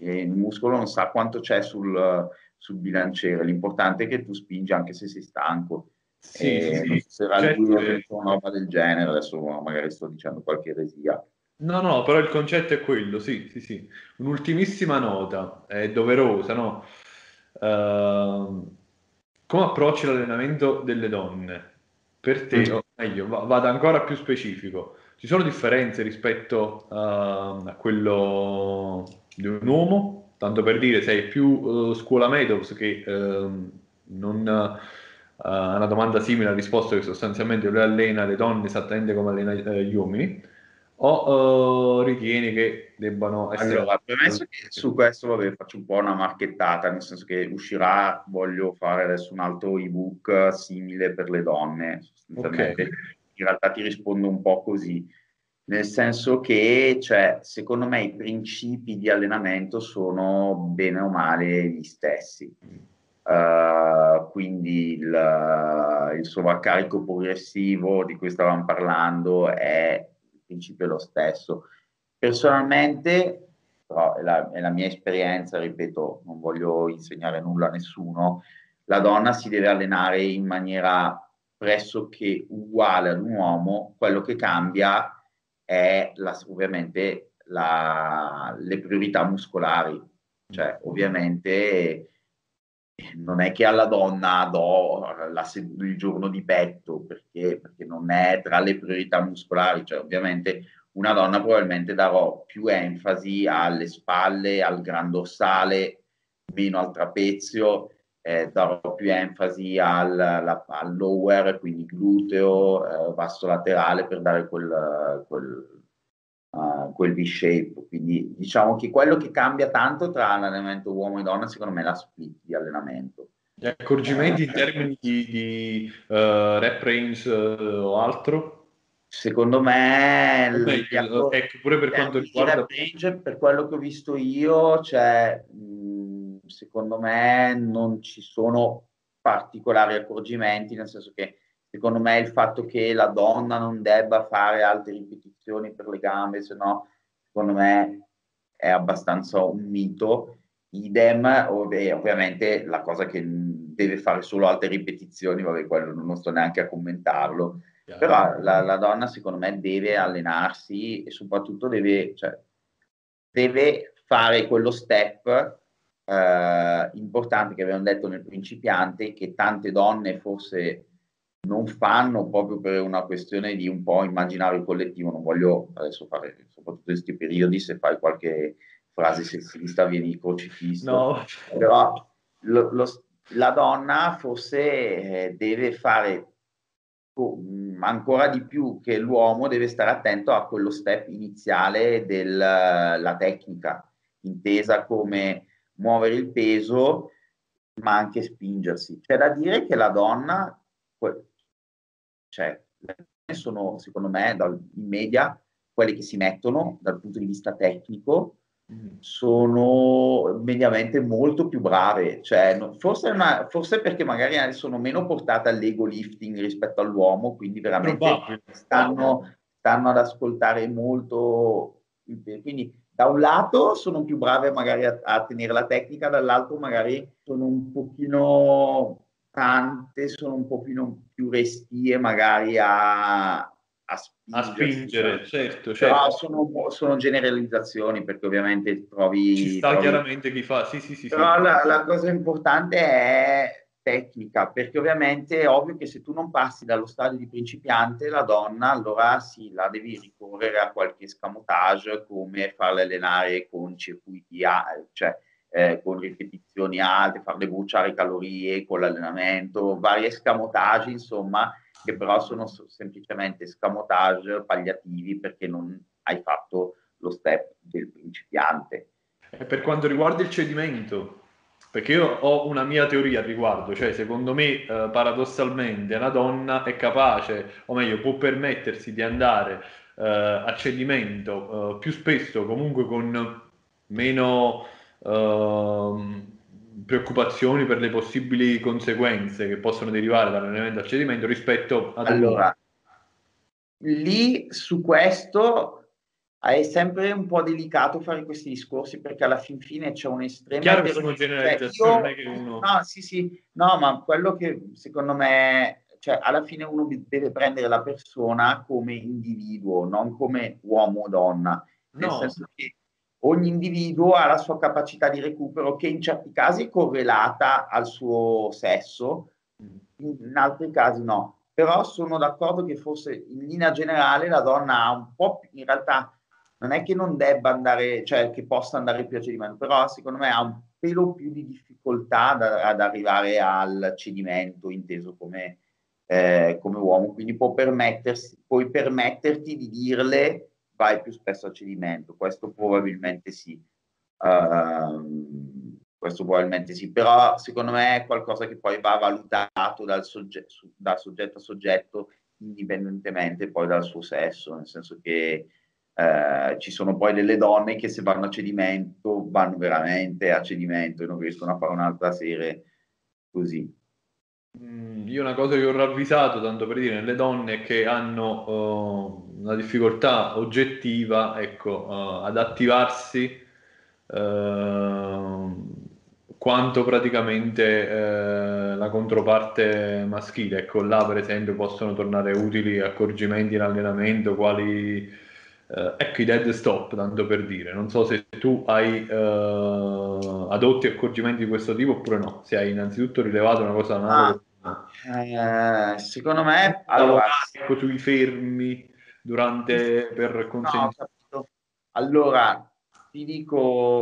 E il muscolo non sa quanto c'è sul, sul bilanciere, l'importante è che tu spingi anche se sei stanco. Sì, e sì, non so se era certo, lui o una roba del genere, adesso magari sto dicendo qualche eresia. No, no, però il concetto è quello, sì, sì, sì. Un'ultimissima nota, è doverosa, no? Uh, come approcci l'allenamento delle donne? Per te, mm-hmm. o meglio, vado ancora più specifico. Ci sono differenze rispetto uh, a quello di un uomo? Tanto per dire, sei più uh, scuola Meadows che uh, non uh, ha una domanda simile, ha risposto che sostanzialmente lui allena le donne esattamente come allena uh, gli uomini, o uh, ritieni che debbano essere... Allora, premesso che su questo vabbè, faccio un po' una marchettata, nel senso che uscirà, voglio fare adesso un altro ebook simile per le donne, sostanzialmente. Okay. In realtà ti rispondo un po' così, nel senso che cioè, secondo me i principi di allenamento sono bene o male gli stessi, uh, quindi il, il sovraccarico progressivo di cui stavamo parlando è il principio è lo stesso. Personalmente, però è la, è la mia esperienza, ripeto, non voglio insegnare nulla a nessuno, la donna si deve allenare in maniera pressoché uguale ad un uomo, quello che cambia è la, ovviamente la, le priorità muscolari, cioè ovviamente non è che alla donna do la, il giorno di petto perché, perché non è tra le priorità muscolari, cioè ovviamente una donna probabilmente darò più enfasi alle spalle, al gran dorsale, meno al trapezio. Eh, darò più enfasi al, la, al lower, quindi gluteo, eh, vasto laterale per dare quel, quel, uh, quel V-shape. Quindi diciamo che quello che cambia tanto tra l'allenamento uomo e donna secondo me è la split di allenamento. Gli accorgimenti eh, in termini di, di uh, rep range uh, o altro? Secondo me l- Beh, ecco, pure per quanto riguarda rep range, per quello che ho visto io cioè secondo me non ci sono particolari accorgimenti, nel senso che secondo me il fatto che la donna non debba fare alte ripetizioni per le gambe, se no secondo me è abbastanza un mito. Idem, ov- ovviamente la cosa che deve fare solo alte ripetizioni, vabbè quello non sto neanche a commentarlo, yeah. Però la, la donna secondo me deve allenarsi e soprattutto deve, cioè, deve fare quello step eh, importante che avevano detto nel principiante, che tante donne forse non fanno proprio per una questione di un po' immaginario collettivo. Non voglio adesso fare, soprattutto in questi periodi, se fai qualche frase sessista vieni crocifisso, no. Però lo, lo, la donna forse deve fare ancora di più che l'uomo, deve stare attento a quello step iniziale della tecnica, intesa come muovere il peso ma anche spingersi. C'è da dire che la donna, cioè, sono secondo me dal, in media quelle che si mettono dal punto di vista tecnico sono mediamente molto più brave, cioè, forse, una, forse perché magari sono meno portate all'ego lifting rispetto all'uomo, quindi veramente stanno, stanno ad ascoltare molto, quindi da un lato sono più brave magari a, a tenere la tecnica, dall'altro magari sono un pochino tante, sono un pochino più restie magari a... A spingere, a spingere, certo, certo. Però sono, sono generalizzazioni, perché ovviamente trovi... Ci sta trovi... chiaramente chi fa, sì, sì, sì. Però sì. La, la cosa importante è tecnica, perché ovviamente è ovvio che se tu non passi dallo stadio di principiante, la donna, allora sì, la devi ricorrere a qualche escamotage, come farla allenare con circuiti, cioè eh, con ripetizioni alte, farle bruciare calorie con l'allenamento, vari escamotage, insomma... che però sono semplicemente scamotage palliativi, perché non hai fatto lo step del principiante. E per quanto riguarda il cedimento, perché io ho una mia teoria al riguardo, cioè secondo me eh, paradossalmente una donna è capace, o meglio può permettersi di andare eh, a cedimento eh, più spesso, comunque con meno... Eh, preoccupazioni per le possibili conseguenze che possono derivare dall'allenamento al cedimento rispetto ad... Allora, lì su questo è sempre un po' delicato fare questi discorsi, perché alla fin fine c'è un estremo... Chiaro che sono generalizzazioni, cioè, io... che uno... No, sì, sì, no, ma quello che secondo me... Cioè, alla fine uno deve prendere la persona come individuo, non come uomo o donna. Nel no. senso che ogni individuo ha la sua capacità di recupero, che in certi casi è correlata al suo sesso, in altri casi no. Però sono d'accordo che forse in linea generale la donna ha un po' più, in realtà non è che non debba andare, cioè che possa andare più a cedimento, però secondo me ha un pelo più di difficoltà ad, ad arrivare al cedimento inteso come, eh, come uomo, quindi può permettersi, puoi permetterti di dirle vai più spesso a cedimento, questo probabilmente sì, uh, questo probabilmente sì, però secondo me è qualcosa che poi va valutato dal, sogge- dal soggetto a soggetto, indipendentemente poi dal suo sesso, nel senso che uh, ci sono poi delle donne che se vanno a cedimento vanno veramente a cedimento e non riescono a fare un'altra serie così. Io una cosa che ho ravvisato, tanto per dire, nelle donne che hanno uh, una difficoltà oggettiva, ecco, uh, ad attivarsi uh, quanto praticamente uh, la controparte maschile. Ecco, là per esempio possono tornare utili accorgimenti in allenamento quali uh, ecco i dead stop, tanto per dire. Non so se tu hai uh, adotti accorgimenti di questo tipo oppure no, se hai innanzitutto rilevato una cosa nuova. Eh, secondo me allora, allora sui fermi durante per consentire no, allora ti dico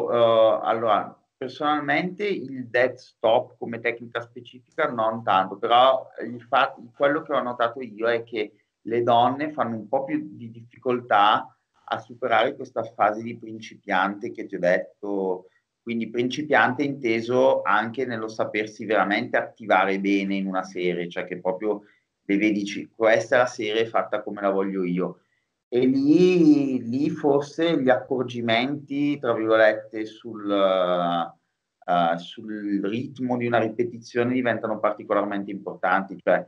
uh, allora personalmente il dead stop come tecnica specifica non tanto, però il fatto, quello che ho notato io è che le donne fanno un po' più di difficoltà a superare questa fase di principiante che ti ho detto. Quindi principiante inteso anche nello sapersi veramente attivare bene in una serie, cioè che proprio deve dici questa è la serie fatta come la voglio io. E lì, lì forse gli accorgimenti, tra virgolette, sul, uh, sul ritmo di una ripetizione diventano particolarmente importanti, cioè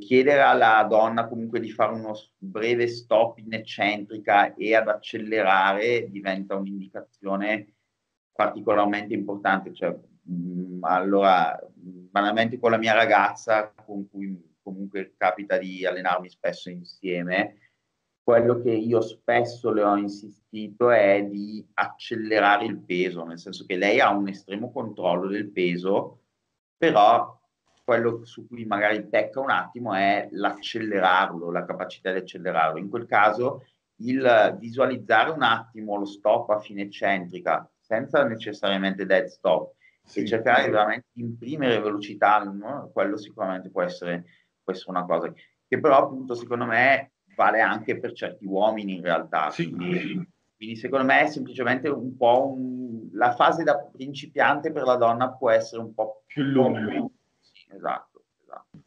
chiedere alla donna comunque di fare uno breve stop in eccentrica e ad accelerare diventa un'indicazione particolarmente importante, cioè mh, allora banalmente con la mia ragazza con cui comunque capita di allenarmi spesso insieme, quello che io spesso le ho insistito è di accelerare il peso, nel senso che lei ha un estremo controllo del peso, però quello su cui magari pecca un attimo è l'accelerarlo, la capacità di accelerarlo. In quel caso il visualizzare un attimo lo stop a fine eccentrica, senza necessariamente dead stop, sì, e cercare sì. veramente di imprimere velocità, no? Quello sicuramente può essere, può essere una cosa che però appunto secondo me vale anche per certi uomini in realtà, sì, quindi, sì. quindi secondo me è semplicemente un po' un, la fase da principiante per la donna può essere un po' più lunga. Sì, esatto, esatto.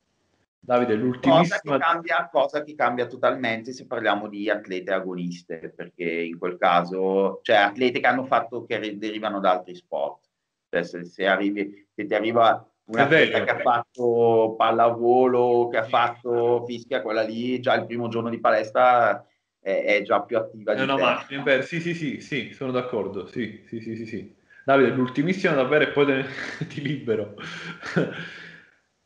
Davide, l'ultimissima... cosa, che cambia, cosa che cambia totalmente se parliamo di atlete agoniste, perché in quel caso, cioè atlete che hanno fatto, che derivano da altri sport, cioè se, se, arrivi, se ti arriva un atleta che ha fatto pallavolo, che ha fatto fischia, quella lì già il primo giorno di palestra è, è già più attiva di no, te. Ma, beh, sì, sì, sì, sì, sono d'accordo, sì, sì, sì, sì, sì. Davide, l'ultimissima davvero e poi te ne... ti libero.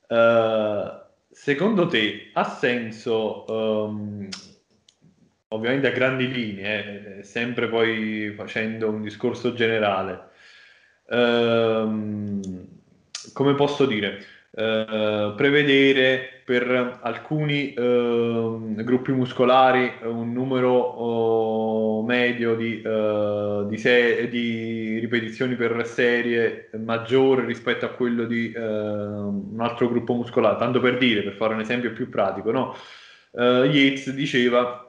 uh... Secondo te ha senso, um, ovviamente a grandi linee, eh, sempre poi facendo un discorso generale, um, come posso dire, uh, prevedere per alcuni uh, gruppi muscolari un numero uh, medio di, uh, di, se- di ripetizioni per serie maggiore rispetto a quello di uh, un altro gruppo muscolare, tanto per dire, per fare un esempio più pratico, no? uh, Yates diceva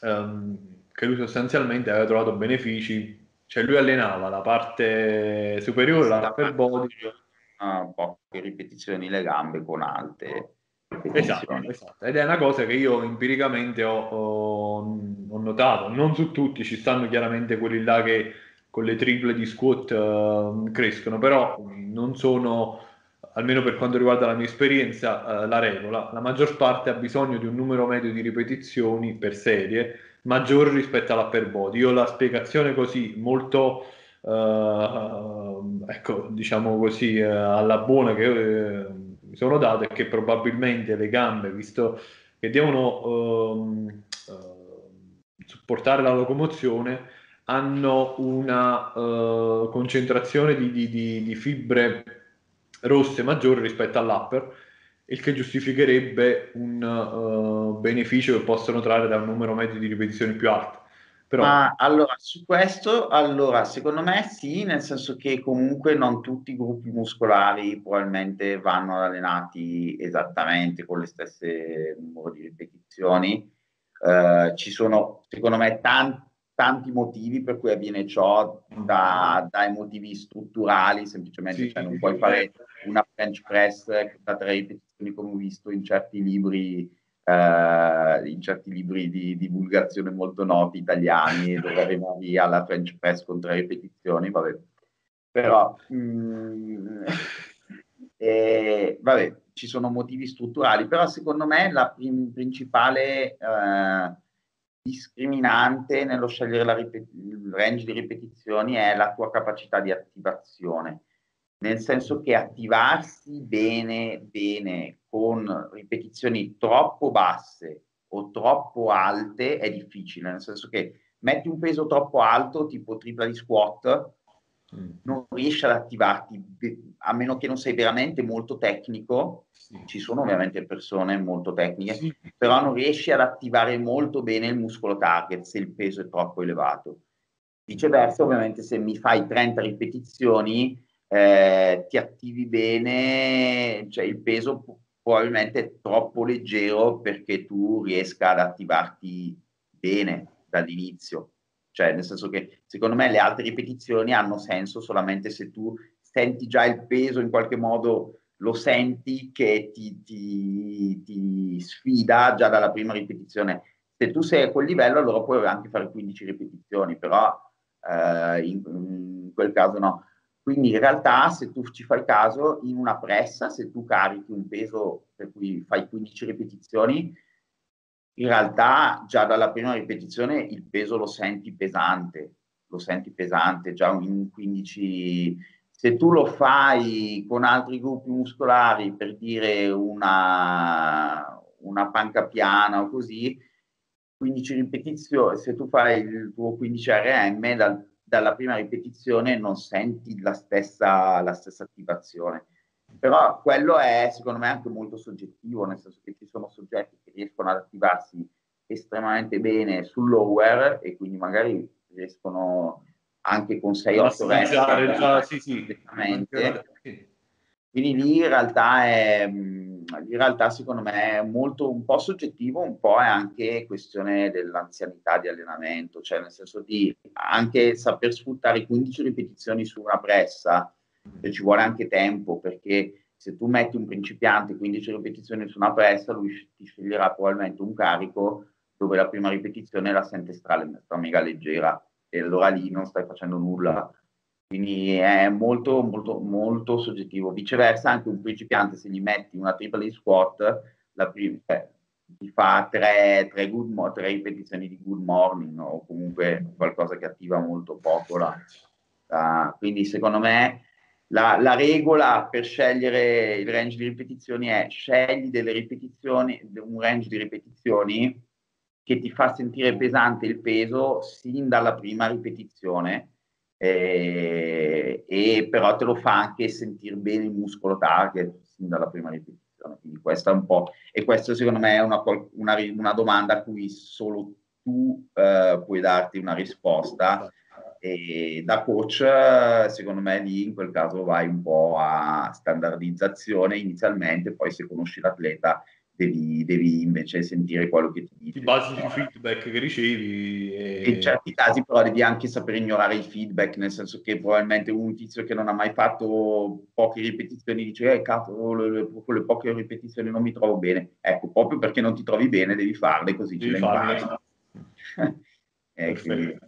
um, che lui sostanzialmente aveva trovato benefici, cioè lui allenava la parte superiore, la upper body, poche ripetizioni le gambe con alte ripetizioni. Esatto, esatto, ed è una cosa che io empiricamente ho, ho, ho notato, non su tutti, ci stanno chiaramente quelli là che con le triple di squat uh, crescono, però non sono, almeno per quanto riguarda la mia esperienza, uh, la regola. La maggior parte ha bisogno di un numero medio di ripetizioni per serie maggiore rispetto all'upper body. Io la spiegazione così molto Uh, ecco, diciamo così, uh, alla buona che uh, mi sono dato è che probabilmente le gambe, visto che devono uh, uh, supportare la locomozione, hanno una uh, concentrazione di, di, di, di fibre rosse maggiore rispetto all'upper, il che giustificherebbe un uh, beneficio che possono trarre da un numero medio di ripetizioni più alto. Però... Ma allora su questo, allora secondo me sì, nel senso che comunque non tutti i gruppi muscolari probabilmente vanno allenati esattamente con le stesse numero di ripetizioni. Eh, ci sono secondo me tanti, tanti motivi per cui avviene ciò, da, dai motivi strutturali, semplicemente sì, cioè, non puoi fare una bench press da tre ripetizioni come ho visto in certi libri. Uh, in certi libri di divulgazione molto noti italiani dove arriviamo via alla French press con tre ripetizioni, vabbè, però mm, eh, vabbè, ci sono motivi strutturali, però secondo me la prim- principale uh, discriminante nello scegliere la ripet- il range di ripetizioni è la tua capacità di attivazione, nel senso che attivarsi bene bene con ripetizioni troppo basse o troppo alte è difficile, nel senso che metti un peso troppo alto, tipo tripla di squat, mm. non riesci ad attivarti, a meno che non sei veramente molto tecnico, sì. ci sono ovviamente persone molto tecniche, sì. però non riesci ad attivare molto bene il muscolo target se il peso è troppo elevato. Viceversa, ovviamente, se mi fai trenta ripetizioni, Eh, ti attivi bene, cioè il peso probabilmente è troppo leggero perché tu riesca ad attivarti bene dall'inizio, cioè nel senso che secondo me le alte ripetizioni hanno senso solamente se tu senti già il peso in qualche modo, lo senti che ti, ti, ti sfida già dalla prima ripetizione. Se tu sei a quel livello allora puoi anche fare quindici ripetizioni, però eh, in, in quel caso no. Quindi in realtà, se tu ci fai caso, in una pressa, se tu carichi un peso per cui fai quindici ripetizioni, in realtà già dalla prima ripetizione il peso lo senti pesante, lo senti pesante già in quindici. Se tu lo fai con altri gruppi muscolari, per dire una, una panca piana o così, quindici ripetizioni, se tu fai il tuo quindici R M, dal, dalla prima ripetizione non senti la stessa, la stessa attivazione. Però quello è, secondo me, anche molto soggettivo, nel senso che ci sono soggetti che riescono ad attivarsi estremamente bene sul lower e quindi magari riescono anche con sei otto rep, sì, sì. Quindi lì in realtà è, in realtà secondo me è molto un po' soggettivo, un po' è anche questione dell'anzianità di allenamento, cioè nel senso di anche saper sfruttare quindici ripetizioni su una pressa, cioè ci vuole anche tempo, perché se tu metti un principiante quindici ripetizioni su una pressa, lui ti sceglierà probabilmente un carico dove la prima ripetizione la sente stra mega leggera e allora lì non stai facendo nulla. Quindi è molto, molto, molto soggettivo. Viceversa, anche un principiante, se gli metti una triple squat, la prima, eh, gli fa tre, tre, good tre ripetizioni di good morning, no? O comunque qualcosa che attiva molto poco. La, la, quindi, secondo me, la, la regola per scegliere il range di ripetizioni è scegli delle ripetizioni, un range di ripetizioni che ti fa sentire pesante il peso sin dalla prima ripetizione. E, e però te lo fa anche sentire bene il muscolo target sin dalla prima ripetizione. Quindi questa è un po', e questo secondo me è una, una, una domanda a cui solo tu eh, puoi darti una risposta, e da coach secondo me lì in quel caso vai un po' a standardizzazione inizialmente, poi se conosci l'atleta Devi, devi invece sentire quello che ti dice. Ti basi sul feedback che ricevi. E... in certi casi però devi anche sapere ignorare il feedback, nel senso che probabilmente un tizio che non ha mai fatto poche ripetizioni dice, eh cazzo, le, le, con le poche ripetizioni non mi trovo bene. Ecco, proprio perché non ti trovi bene devi farle, così devi ce le impari. Ecco.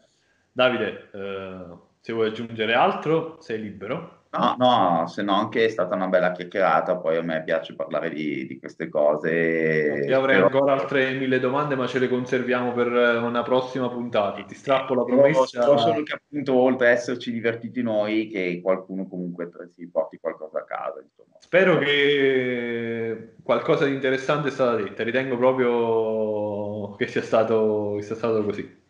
Davide, eh, se vuoi aggiungere altro, sei libero. No, no, se non che è stata una bella chiacchierata, poi a me piace parlare di, di queste cose. Io avrei però... ancora altre mille domande, ma ce le conserviamo per una prossima puntata. Ti strappo la promessa. So solo che appunto, oltre a esserci divertiti noi, che qualcuno comunque si porti qualcosa a casa. Insomma. Spero che qualcosa di interessante è stata detta, ritengo proprio che sia stato, che sia stato così.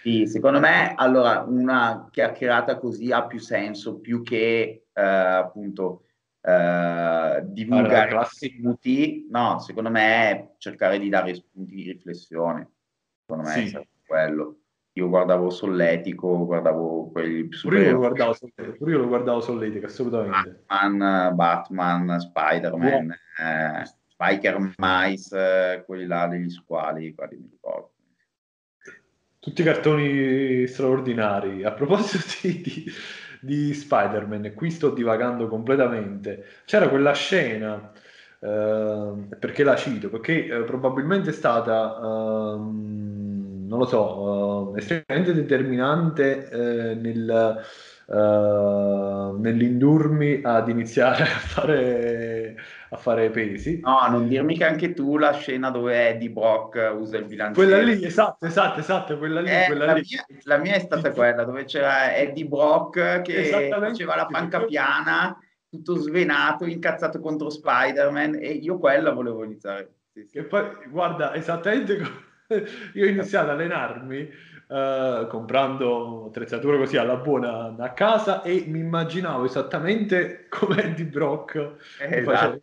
Sì, secondo me, allora, una chiacchierata così ha più senso, più che eh, appunto eh, divulgare contenuti, no, secondo me è cercare di dare spunti di riflessione, secondo me sì. È stato quello. Io guardavo Solletico, guardavo quelli... Pure io lo guardavo Solletico, pure io lo guardavo Solletico, assolutamente. Batman, Batman Spider-Man, eh, Spiker Mice, quelli là degli squali, quelli mi ricordo. Tutti i cartoni straordinari. A proposito di, di, di Spider-Man, qui sto divagando completamente. C'era quella scena, eh, perché la cito? Perché eh, probabilmente è stata, eh, non lo so, eh, estremamente determinante eh, nel, eh, nell'indurmi ad iniziare a fare... a fare pesi. No, non dirmi che anche tu la scena dove Eddie Brock usa il bilanciere. Quella lì, esatto, esatto, esatto, quella lì. Eh, quella la, lì. Mia, la mia è stata quella, dove c'era Eddie Brock che faceva la panca piana, tutto svenato, incazzato contro Spider-Man, e io quella volevo iniziare. Sì, sì. Che poi, guarda, esattamente come io ho iniziato ad allenarmi uh, comprando attrezzature così alla buona a casa e mi immaginavo esattamente come Eddie Brock. Esatto.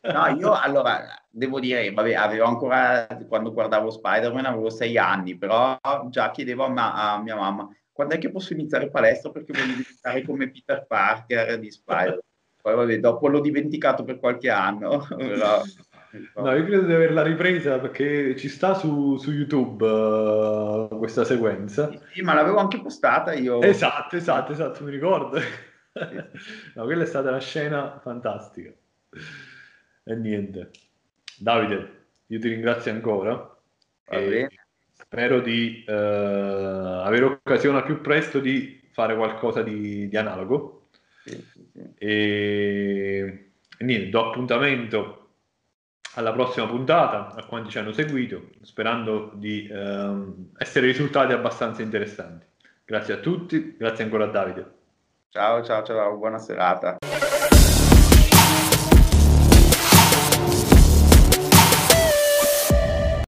No, io allora devo dire, vabbè, avevo ancora, quando guardavo Spider-Man avevo sei anni, però già chiedevo a, ma- a mia mamma quando è che posso iniziare palestra perché voglio diventare come Peter Parker di Spider-Man. Poi vabbè, dopo l'ho dimenticato per qualche anno, però... No, io credo di averla ripresa perché ci sta su, su YouTube uh, questa sequenza. Sì, sì, ma l'avevo anche postata io. Esatto, esatto, esatto, mi ricordo. No, quella è stata una scena fantastica. E niente. Davide, io ti ringrazio ancora. Va e bene. Spero di uh, avere occasione al più presto di fare qualcosa di, di analogo. Sì, sì, sì. E... e niente, do appuntamento alla prossima puntata, a quanti ci hanno seguito, sperando di ehm, essere risultati abbastanza interessanti. Grazie a tutti, grazie ancora a Davide. Ciao, ciao, ciao, buona serata.